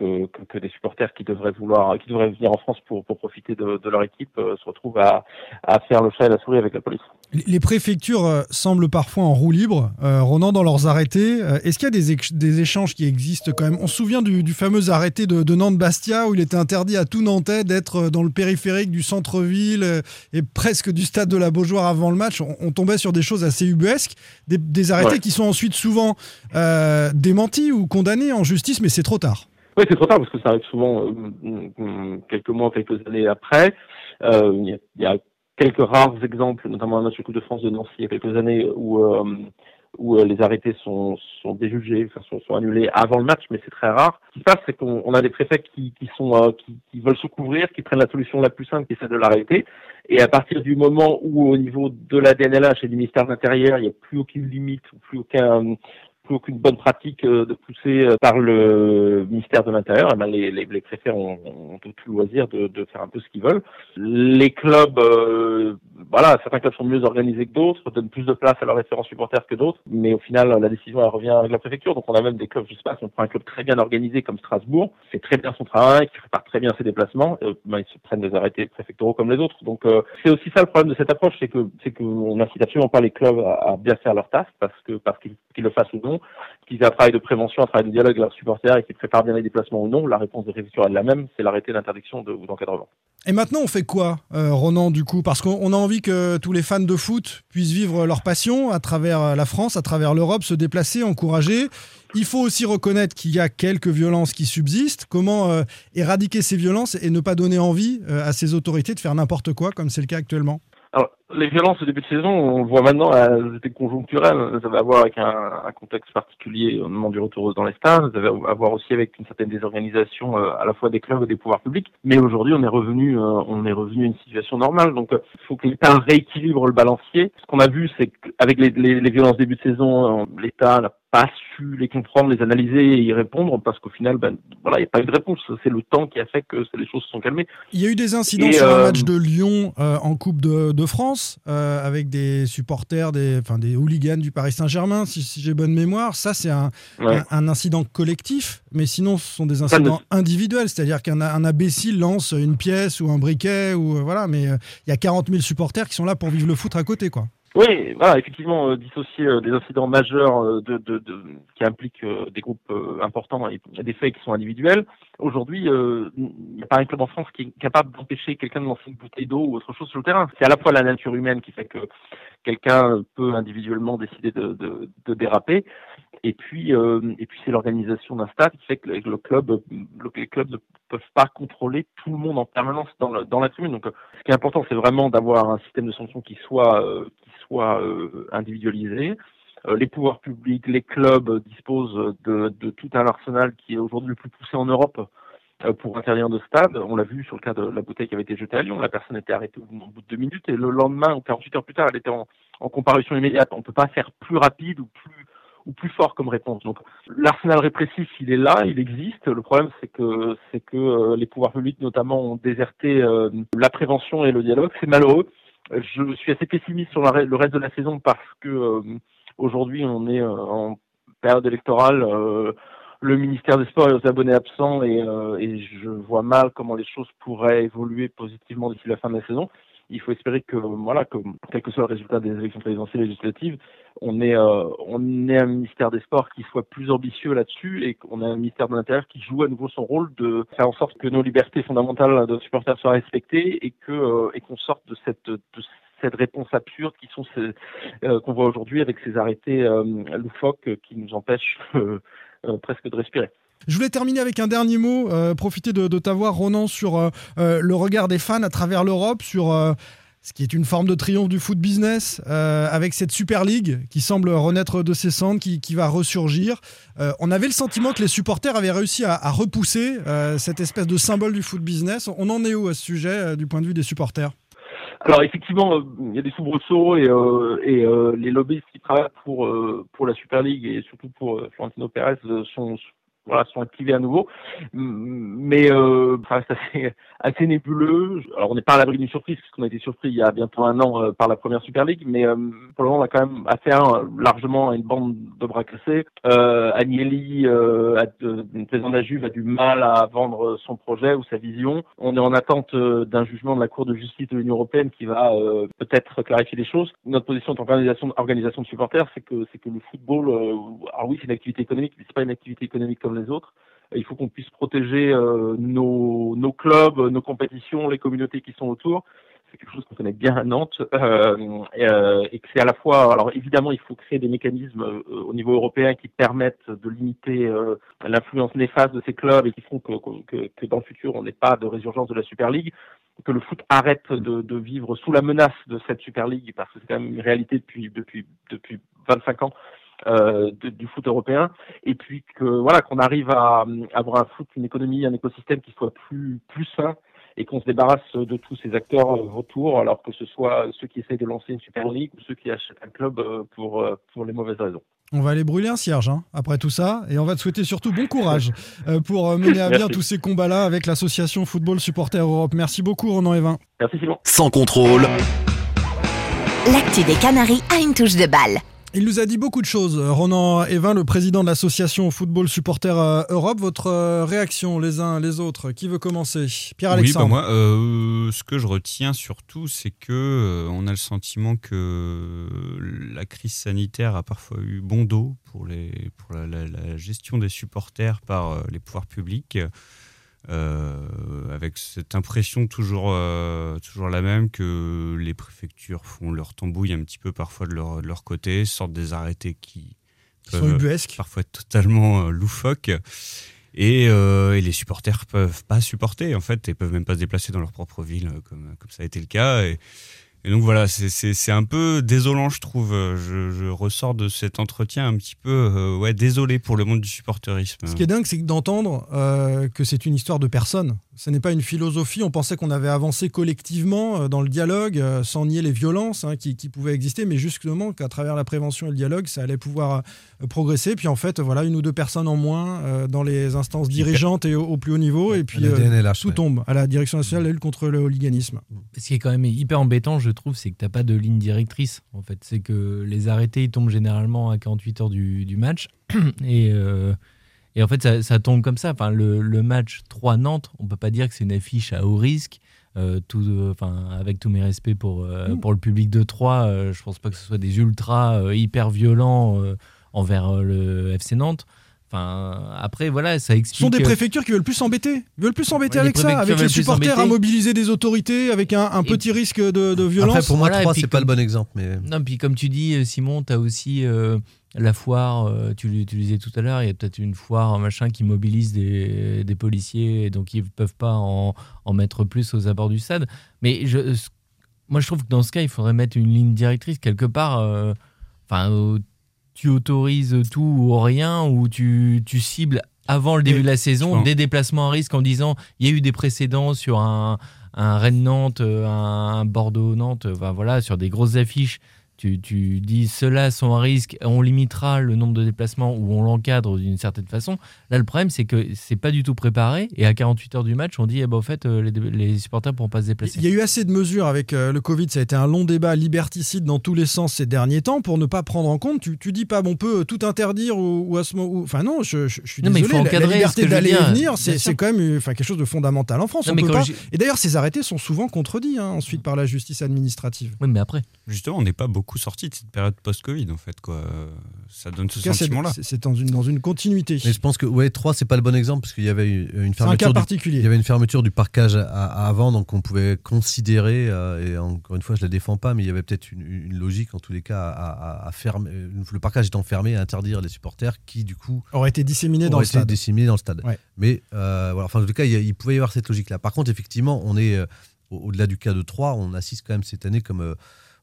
que des supporters qui devraient venir en France pour profiter de leur équipe se retrouvent à faire le chat et la souris avec la police. Les préfectures semblent parfois en roue libre, Ronan, dans leurs arrêtés. Est-ce qu'il y a des échanges qui existent quand même ? On se souvient du fameux arrêté de Nantes-Bastia où il était interdit à tout Nantais d'être dans le périphérique du centre-ville et presque du stade de la Beaujoire avant le match. On tombait sur des choses assez ubuesques, des arrêtés qui sont ensuite souvent démentis ou condamnés en justice, mais c'est trop tard. Oui, c'est trop tard parce que ça arrive souvent quelques mois, quelques années après. Il y a quelques rares exemples, notamment un match de Coupe de France de Nancy il y a quelques années où les arrêtés sont déjugés, enfin sont annulés avant le match, mais c'est très rare. Ce qui se passe, c'est qu'on a des préfets qui veulent se couvrir, qui prennent la solution la plus simple, qui est celle de l'arrêté. Et à partir du moment où, au niveau de la DNLH et du ministère de l'Intérieur, il n'y a plus aucune limite, plus aucune bonne pratique de pousser par le ministère de l'Intérieur, et ben les préfets ont tout le loisir de faire un peu ce qu'ils veulent. Les clubs, certains clubs sont mieux organisés que d'autres, donnent plus de place à leurs référents supporters que d'autres, mais au final, la décision, elle revient avec la préfecture. Donc on a même des clubs, je sais pas, si on prend un club très bien organisé comme Strasbourg, qui fait très bien son travail, qui prépare très bien ses déplacements, ils se prennent des arrêtés préfectoraux comme les autres. Donc c'est aussi ça le problème de cette approche, c'est que on n'incite absolument pas les clubs à bien faire leur taf, parce qu'ils le fassent ou non, qu'ils aient un travail de prévention, un travail de dialogue avec leurs supporters et qu'ils préparent bien les déplacements ou non, la réponse des préfectures est la même, c'est l'arrêté d'interdiction ou d'encadrement. Et maintenant, on fait quoi, Ronan, du coup ? Parce qu'on a envie que tous les fans de foot puissent vivre leur passion à travers la France, à travers l'Europe, se déplacer, encourager. Il faut aussi reconnaître qu'il y a quelques violences qui subsistent. Comment éradiquer ces violences et ne pas donner envie à ces autorités de faire n'importe quoi, comme c'est le cas actuellement ? Alors, les violences au début de saison, on le voit maintenant, elles étaient conjoncturelles. Ça va avoir avec un contexte particulier au moment du retour dans les stades. Ça va avoir aussi avec une certaine désorganisation à la fois des clubs et des pouvoirs publics. Mais aujourd'hui, on est revenu à une situation normale. Donc, il faut que l'État rééquilibre le balancier. Ce qu'on a vu, c'est qu'avec les violences début de saison, l'État n'a pas su les comprendre, les analyser et y répondre parce qu'au final, il n'y a pas eu de réponse. C'est le temps qui a fait que les choses se sont calmées. Il y a eu des incidents sur un match de Lyon en Coupe de France avec des supporters, des hooligans du Paris Saint-Germain, si j'ai bonne mémoire. Ça, c'est un incident collectif, mais sinon, ce sont des incidents individuels. C'est-à-dire qu'un imbécile lance une pièce ou un briquet, mais il y a 40 000 supporters qui sont là pour vivre le foot à côté, quoi. Oui, effectivement, dissocier des incidents majeurs qui impliquent des groupes importants et des faits qui sont individuels. Aujourd'hui, il n'y a pas un club en France qui est capable d'empêcher quelqu'un de lancer une bouteille d'eau ou autre chose sur le terrain. C'est à la fois la nature humaine qui fait que quelqu'un peut individuellement décider de déraper, et puis c'est l'organisation d'un stade qui fait que les clubs ne peuvent pas contrôler tout le monde en permanence dans la tribune. Donc, ce qui est important, c'est vraiment d'avoir un système de sanction qui soit individualisé. Les pouvoirs publics, les clubs disposent de tout un arsenal qui est aujourd'hui le plus poussé en Europe pour interdire de stade. On l'a vu sur le cas de la bouteille qui avait été jetée à Lyon. La personne était arrêtée au bout de 2 minutes et le lendemain, ou 48 heures plus tard, elle était en comparution immédiate. On ne peut pas faire plus rapide ou plus fort comme réponse. Donc l'arsenal répressif, il est là, il existe. Le problème, c'est que les pouvoirs publics, notamment, ont déserté la prévention et le dialogue. C'est malheureux. Je suis assez pessimiste sur le reste de la saison parce que aujourd'hui, on est en période électorale, le ministère des Sports est aux abonnés absents et je vois mal comment les choses pourraient évoluer positivement d'ici la fin de la saison. Il faut espérer que quel que soit le résultat des élections présidentielles et législatives, on ait un ministère des Sports qui soit plus ambitieux là-dessus et qu'on ait un ministère de l'Intérieur qui joue à nouveau son rôle de faire en sorte que nos libertés fondamentales de supporters soient respectées et qu'on sorte de cette réponse absurde qu'on voit aujourd'hui avec ces arrêtés loufoques qui nous empêchent presque de respirer. Je voulais terminer avec un dernier mot, profiter de t'avoir, Ronan, sur le regard des fans à travers l'Europe, sur ce qui est une forme de triomphe du foot business, avec cette Super League qui semble renaître de ses cendres, qui va ressurgir. On avait le sentiment que les supporters avaient réussi à repousser cette espèce de symbole du foot business. On en est où à ce sujet du point de vue des supporters ? Alors effectivement, il y a des soubresauts et les lobbyistes qui travaillent pour la Super League et surtout pour Florentino Pérez sont activés à nouveau, mais ça reste assez nébuleux. Alors on n'est pas à l'abri d'une surprise puisqu'on a été surpris il y a bientôt 1 an par la première Super League, mais pour le moment on a quand même affaire largement à une bande de bras cassés. Agnelli, le président de la Juve, a du mal à vendre son projet ou sa vision. On est en attente d'un jugement de la Cour de justice de l'Union européenne qui va peut-être clarifier les choses. Notre position en tant qu'organisation de supporters, c'est que le football, alors oui c'est une activité économique, mais c'est pas une activité économique comme les autres. Il faut qu'on puisse protéger nos clubs, nos compétitions, les communautés qui sont autour. C'est quelque chose qu'on connaît bien à Nantes et que c'est à la fois... Alors évidemment, il faut créer des mécanismes au niveau européen qui permettent de limiter l'influence néfaste de ces clubs et qui font que dans le futur, on n'ait pas de résurgence de la Super League, que le foot arrête de vivre sous la menace de cette Super League parce que c'est quand même une réalité depuis 25 ans. Du foot européen et puis qu'on arrive à avoir un foot, une économie, un écosystème qui soit plus sain et qu'on se débarrasse de tous ces acteurs autour, alors que ce soit ceux qui essayent de lancer une Super League ou ceux qui achètent un club pour les mauvaises raisons. On va aller brûler un cierge après tout ça et on va te souhaiter surtout bon courage pour mener à bien tous ces combats-là avec l'association Football Supporters Europe. Merci beaucoup Ronan Evain. Merci Simon. Sans contrôle. L'actu des Canaries a une touche de balle. Il nous a dit beaucoup de choses, Ronan Evain, le président de l'association Football Supporters Europe. Votre réaction, les uns, les autres, qui veut commencer ? Pierre-Alexandre. Oui, moi, ce que je retiens surtout, c'est que on a le sentiment que la crise sanitaire a parfois eu bon dos pour la gestion des supporters par les pouvoirs publics, avec cette impression toujours la même que les préfectures font leur tambouille un petit peu parfois de leur côté, sortent des arrêtés qui sont ubuesques, parfois totalement loufoques, et les supporters peuvent pas supporter en fait et peuvent même pas se déplacer dans leur propre ville comme ça a été le cas et donc voilà, c'est un peu désolant, je trouve. Je ressors de cet entretien un petit peu désolé pour le monde du supporterisme. Ce qui est dingue, c'est d'entendre que c'est une histoire de personne. Ce n'est pas une philosophie. On pensait qu'on avait avancé collectivement dans le dialogue, sans nier les violences qui pouvaient exister, mais justement qu'à travers la prévention et le dialogue, ça allait pouvoir progresser. Puis en fait, voilà, 1 ou 2 personnes en moins dans les instances dirigeantes et au plus haut niveau. Et puis DNLH, tout tombe à la Direction nationale de la lutte contre le hooliganisme. Ce qui est quand même hyper embêtant, je trouve, c'est que tu n'as pas de ligne directrice. En fait, c'est que les arrêtés, ils tombent généralement à 48 heures du match. Et en fait, ça tombe comme ça. Enfin, le match 3 Nantes, on ne peut pas dire que c'est une affiche à haut risque. Avec tous mes respects pour le public de Troyes, je ne pense pas que ce soit des ultras hyper violents envers le FC Nantes. Enfin, après, voilà, ça explique. Ce sont des préfectures qui veulent plus s'embêter. Ils veulent plus s'embêter avec ça, avec les supporters à mobiliser des autorités, avec un petit risque de violence. Après, pour moi, Troyes, c'est pas le bon exemple. Mais... Non, puis comme tu dis, Simon, t'as aussi la foire, tu le disais tout à l'heure, il y a peut-être une foire, un machin qui mobilise des policiers, et donc ils peuvent pas en mettre plus aux abords du stade. Mais moi, je trouve que dans ce cas, il faudrait mettre une ligne directrice quelque part. Tu autorises tout ou rien, ou tu cibles avant le début de la saison des déplacements à risque en disant il y a eu des précédents sur un Rennes-Nantes, un Bordeaux-Nantes, enfin voilà, sur des grosses affiches, tu dis ceux-là sont à risque, on limitera le nombre de déplacements ou on l'encadre d'une certaine façon. Là, le problème, c'est que c'est pas du tout préparé et à 48 heures du match, on dit en fait, les supporters ne pourront pas se déplacer. Il y a eu assez de mesures avec le Covid, ça a été un long débat liberticide dans tous les sens ces derniers temps pour ne pas prendre en compte. Tu dis pas, on peut tout interdire ou à ce moment... Enfin non, je suis désolé, la liberté d'aller et venir, c'est quand même quelque chose de fondamental en France. Non, on peut pas... Et d'ailleurs, ces arrêtés sont souvent contredits ensuite par la justice administrative. Oui, mais après... Justement, on n'est pas beaucoup sorti de cette période post-Covid, en fait, quoi. Ça donne ce sentiment-là. C'est dans une continuité. Mais je pense que Troyes, c'est pas le bon exemple, parce qu'il y avait une fermeture. C'est un cas particulier. Il y avait une fermeture du parkage avant, donc on pouvait considérer, et encore une fois, je la défends pas, mais il y avait peut-être une logique, en tous les cas, à fermer. Le parkage étant fermé, à interdire les supporters qui, du coup, auraient été disséminés dans le stade. Ouais. Mais, voilà, en tout cas, il pouvait y avoir cette logique-là. Par contre, effectivement, on est, au-delà du cas de Troyes, on assiste quand même cette année comme.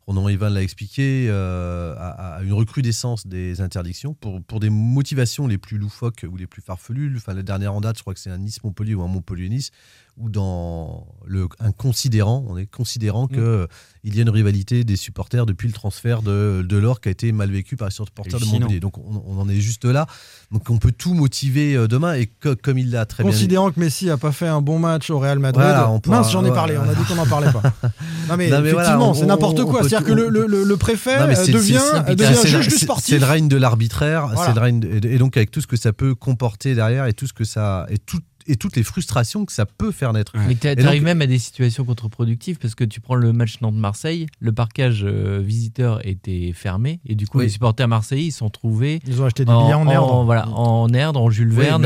Ronan Evain l'a expliqué, à une recrudescence des interdictions pour des motivations les plus loufoques ou les plus farfelues. Enfin, la dernière en date, je crois que c'est un Nice-Montpellier ou un Montpellier-Nice, où dans un considérant, on est considérant qu'il y a une rivalité des supporters depuis le transfert de l'or qui a été mal vécu par les supporters de Montpellier. Donc on en est juste là. Donc on peut tout motiver demain et comme il l'a très bien dit. Considérant que Messi n'a pas fait un bon match au Real Madrid. Voilà, on a dit qu'on n'en parlait pas. Non mais effectivement, c'est n'importe quoi. C'est-à-dire que le préfet devient juge du sportif. C'est le règne de l'arbitraire. Voilà. Et donc avec tout ce que ça peut comporter derrière et tout ce que ça... Et toutes les frustrations que ça peut faire naître. Mais t'arrives même à des situations contre-productives parce que tu prends le match Nantes-Marseille, le parkage visiteur était fermé et du coup les supporters marseillais ils sont trouvés. Ils ont acheté des billets en Erdre. Voilà, en Erdre, en Jules Verne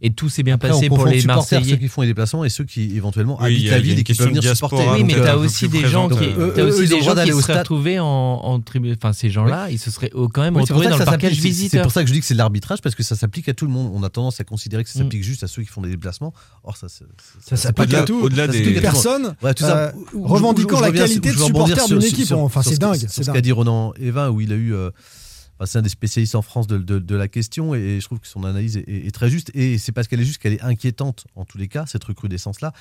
et tout s'est bien passé pour les Marseillais. Ceux qui font les déplacements et ceux qui éventuellement habitent la ville et qui peuvent venir supporter. Oui, mais t'as aussi des gens qui se seraient retrouvés en tribune. Enfin, ces gens-là, ils se seraient quand même retrouvés dans le parkage visiteur. C'est pour ça que je dis que c'est de l'arbitrage parce que ça s'applique à tout le monde. On a tendance à considérer que ça s'applique juste à ceux qui font des déplacements. Or ça s'applique à tout. Au-delà des personnes revendiquant la qualité de supporter d'une équipe. Enfin, c'est dingue. C'est ce qu'a dit Ronan Evain, où il a eu... c'est un des spécialistes en France de la question et je trouve que son analyse est très juste. Et c'est parce qu'elle est juste qu'elle est inquiétante, en tous les cas, cette recrudescence-là.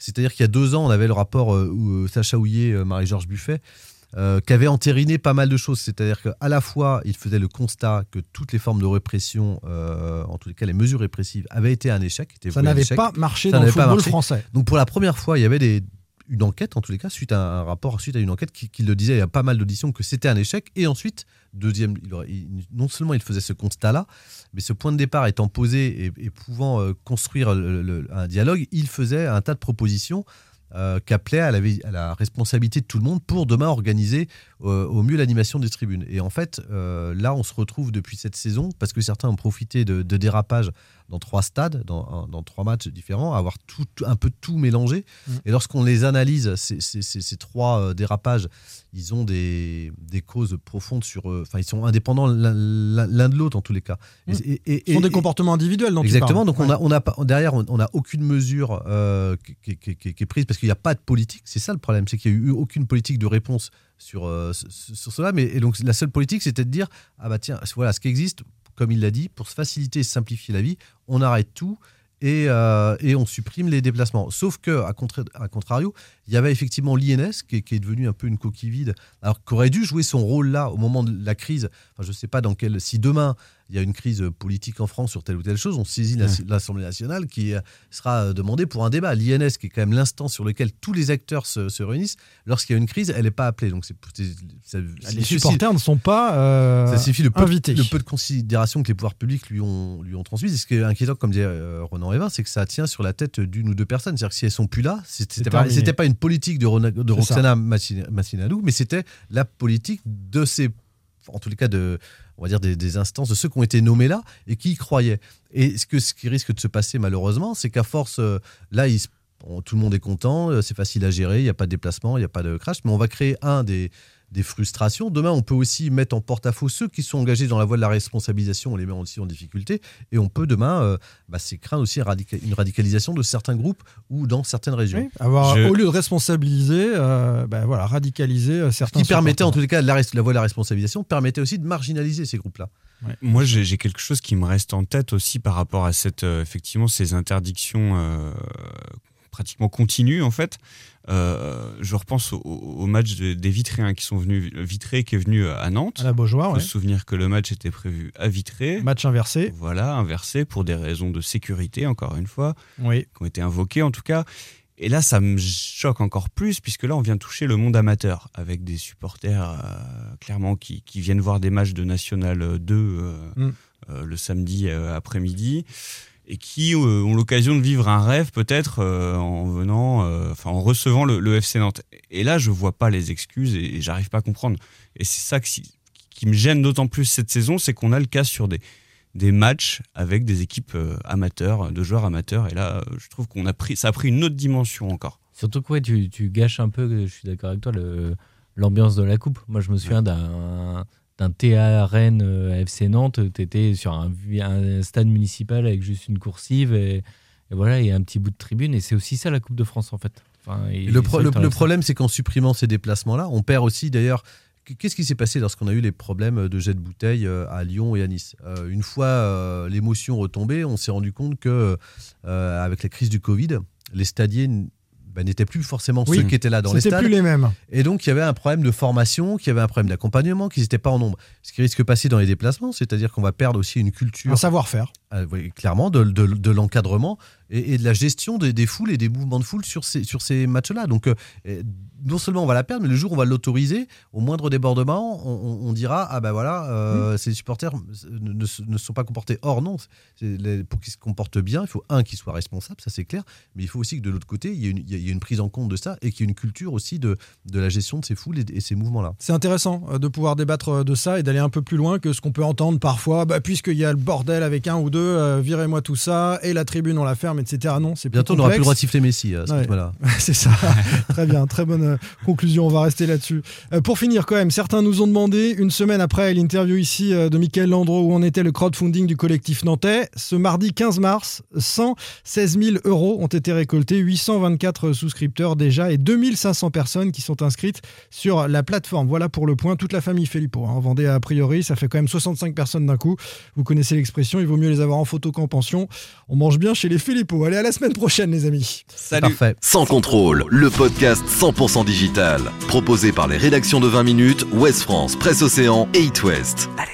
C'est-à-dire qu'il y a 2 ans, on avait le rapport où Sacha Houillet, Marie-Georges Buffet, qui avait entériné pas mal de choses, c'est-à-dire qu'à la fois il faisait le constat que toutes les formes de répression, en tous les cas les mesures répressives, avaient été un échec. Ça n'avait pas marché dans le football français. Donc pour la première fois, il y avait une enquête en tous les cas suite à un rapport, suite à une enquête qui le disait. Il y a pas mal d'auditions que c'était un échec. Et ensuite, deuxième, non seulement il faisait ce constat-là, mais ce point de départ étant posé et pouvant construire un dialogue, il faisait un tas de propositions. Qu'appelait à la responsabilité de tout le monde pour demain organiser au mieux l'animation des tribunes. Et en fait, là, on se retrouve depuis cette saison, parce que certains ont profité de dérapages dans 3 stades, dans 3 matchs différents, à avoir un peu tout mélangé. Et lorsqu'on les analyse, ces 3 dérapages, ils ont des causes profondes sur... Enfin, ils sont indépendants l'un de l'autre, en tous les cas. Ils sont des comportements individuels dont exactement, tu parles. Donc derrière, on n'a aucune mesure qui est prise, parce qu'il n'y a pas de politique. C'est ça le problème, c'est qu'il n'y a eu aucune politique de réponse sur cela. Et donc la seule politique, c'était de dire voilà ce qui existe, comme il l'a dit, pour se faciliter et simplifier la vie, on arrête tout et on supprime les déplacements. Sauf que, à contrario, il y avait effectivement l'INS qui est devenu un peu une coquille vide, alors qu'aurait dû jouer son rôle là au moment de la crise. Enfin, je ne sais pas dans quel. Si demain il y a une crise politique en France sur telle ou telle chose, on saisit l'Assemblée nationale qui sera demandée pour un débat. L'INS, qui est quand même l'instance sur laquelle tous les acteurs se réunissent, lorsqu'il y a une crise, elle n'est pas appelée. Donc les supporters ne sont pas invités. Le peu de considération que les pouvoirs publics lui ont transmise. Et ce qui est inquiétant, comme disait Ronan Evain, c'est que ça tient sur la tête d'une ou deux personnes. C'est-à-dire que si elles ne sont plus là, c'était pas une politique de Roxana Massinalou, mais c'était la politique de ces... En tous les cas, on va dire, des instances, de ceux qui ont été nommés là et qui y croyaient. Et ce qui risque de se passer malheureusement, c'est qu'à force, là, tout le monde est content, c'est facile à gérer, il n'y a pas de déplacement, il n'y a pas de crash, mais on va créer des frustrations. Demain, on peut aussi mettre en porte-à-faux ceux qui sont engagés dans la voie de la responsabilisation, on les met aussi en difficulté, et on peut demain, c'est craindre aussi une radicalisation de certains groupes ou dans certaines régions. Oui, au lieu de responsabiliser, radicaliser certains. Ce qui permettait, en tous les cas, la voie de la responsabilisation permettait aussi de marginaliser ces groupes-là. Ouais. Moi, j'ai quelque chose qui me reste en tête aussi par rapport à effectivement, ces interdictions pratiquement continue en fait. Je repense au match des Vitréens qui sont venus. Vitré qui est venu à Nantes. À la Beaujoire, ouais. Il faut se souvenir que le match était prévu à Vitré. Match inversé. Voilà, inversé pour des raisons de sécurité, encore une fois, oui, qui ont été invoquées en tout cas. Et là, ça me choque encore plus, puisque là, on vient toucher le monde amateur, avec des supporters, clairement, qui viennent voir des matchs de National 2 le samedi après-midi, et qui ont l'occasion de vivre un rêve peut-être en recevant le FC Nantes. Et là, je vois pas les excuses et j'arrive pas à comprendre. Et c'est ça qui me gêne d'autant plus cette saison, c'est qu'on a le cas sur des matchs avec des équipes amateurs, de joueurs amateurs. Et là, je trouve qu'on ça a pris une autre dimension encore. Surtout que ouais, tu gâches un peu, je suis d'accord avec toi, l'ambiance de la coupe. Moi, je me souviens d'un TARN FC Nantes, tu étais sur un stade municipal avec juste une coursive et voilà, et un petit bout de tribune, et c'est aussi ça la Coupe de France en fait. Enfin, le problème, c'est qu'en supprimant ces déplacements-là, on perd aussi d'ailleurs. Qu'est-ce qui s'est passé lorsqu'on a eu les problèmes de jet de bouteille à Lyon et à Nice ? Une fois l'émotion retombée, on s'est rendu compte que avec la crise du Covid, les stadiers n'étaient plus forcément ceux qui étaient là dans les stades. C'était plus les mêmes. Et donc, il y avait un problème de formation, qu'il y avait un problème d'accompagnement, qu'ils n'étaient pas en nombre. Ce qui risque de passer dans les déplacements, c'est-à-dire qu'on va perdre aussi une culture... Un savoir-faire. Clairement, de l'encadrement et de la gestion des foules et des mouvements de foule sur ces matchs-là. Donc, non seulement on va la perdre, mais le jour où on va l'autoriser, au moindre débordement, on dira « Ah ben voilà, ces supporters ne se sont pas comportés. » Or non, pour qu'ils se comportent bien, il faut qu'ils soient responsables, ça c'est clair, mais il faut aussi que de l'autre côté, il y a une prise en compte de ça et qu'il y ait une culture aussi de la gestion de ces foules et ces mouvements-là. C'est intéressant de pouvoir débattre de ça et d'aller un peu plus loin que ce qu'on peut entendre parfois, puisqu'il y a le bordel avec un ou deux, virez-moi tout ça et la tribune on la ferme, etc. Non, c'est bientôt on n'aura plus le droit de siffler Messi. Voilà. C'est ça. Très bien, très bonne conclusion. On va rester là-dessus. Pour finir, quand même, certains nous ont demandé une semaine après l'interview ici de Mickaël Landreau où on était le crowdfunding du collectif nantais. Ce mardi 15 mars, 116 000 euros ont été récoltés, 824 souscripteurs déjà et 2500 personnes qui sont inscrites sur la plateforme. Voilà pour le point. Toute la famille Filippo vendait a priori. Ça fait quand même 65 personnes d'un coup. Vous connaissez l'expression. Il vaut mieux les avoir en photo qu'en pension. On mange bien chez les Filippo. Allez, à la semaine prochaine, les amis. Salut. Parfait. Sans contrôle, le podcast 100% digital. Proposé par les rédactions de 20 minutes, Ouest France, Presse Océan et It West. Allez.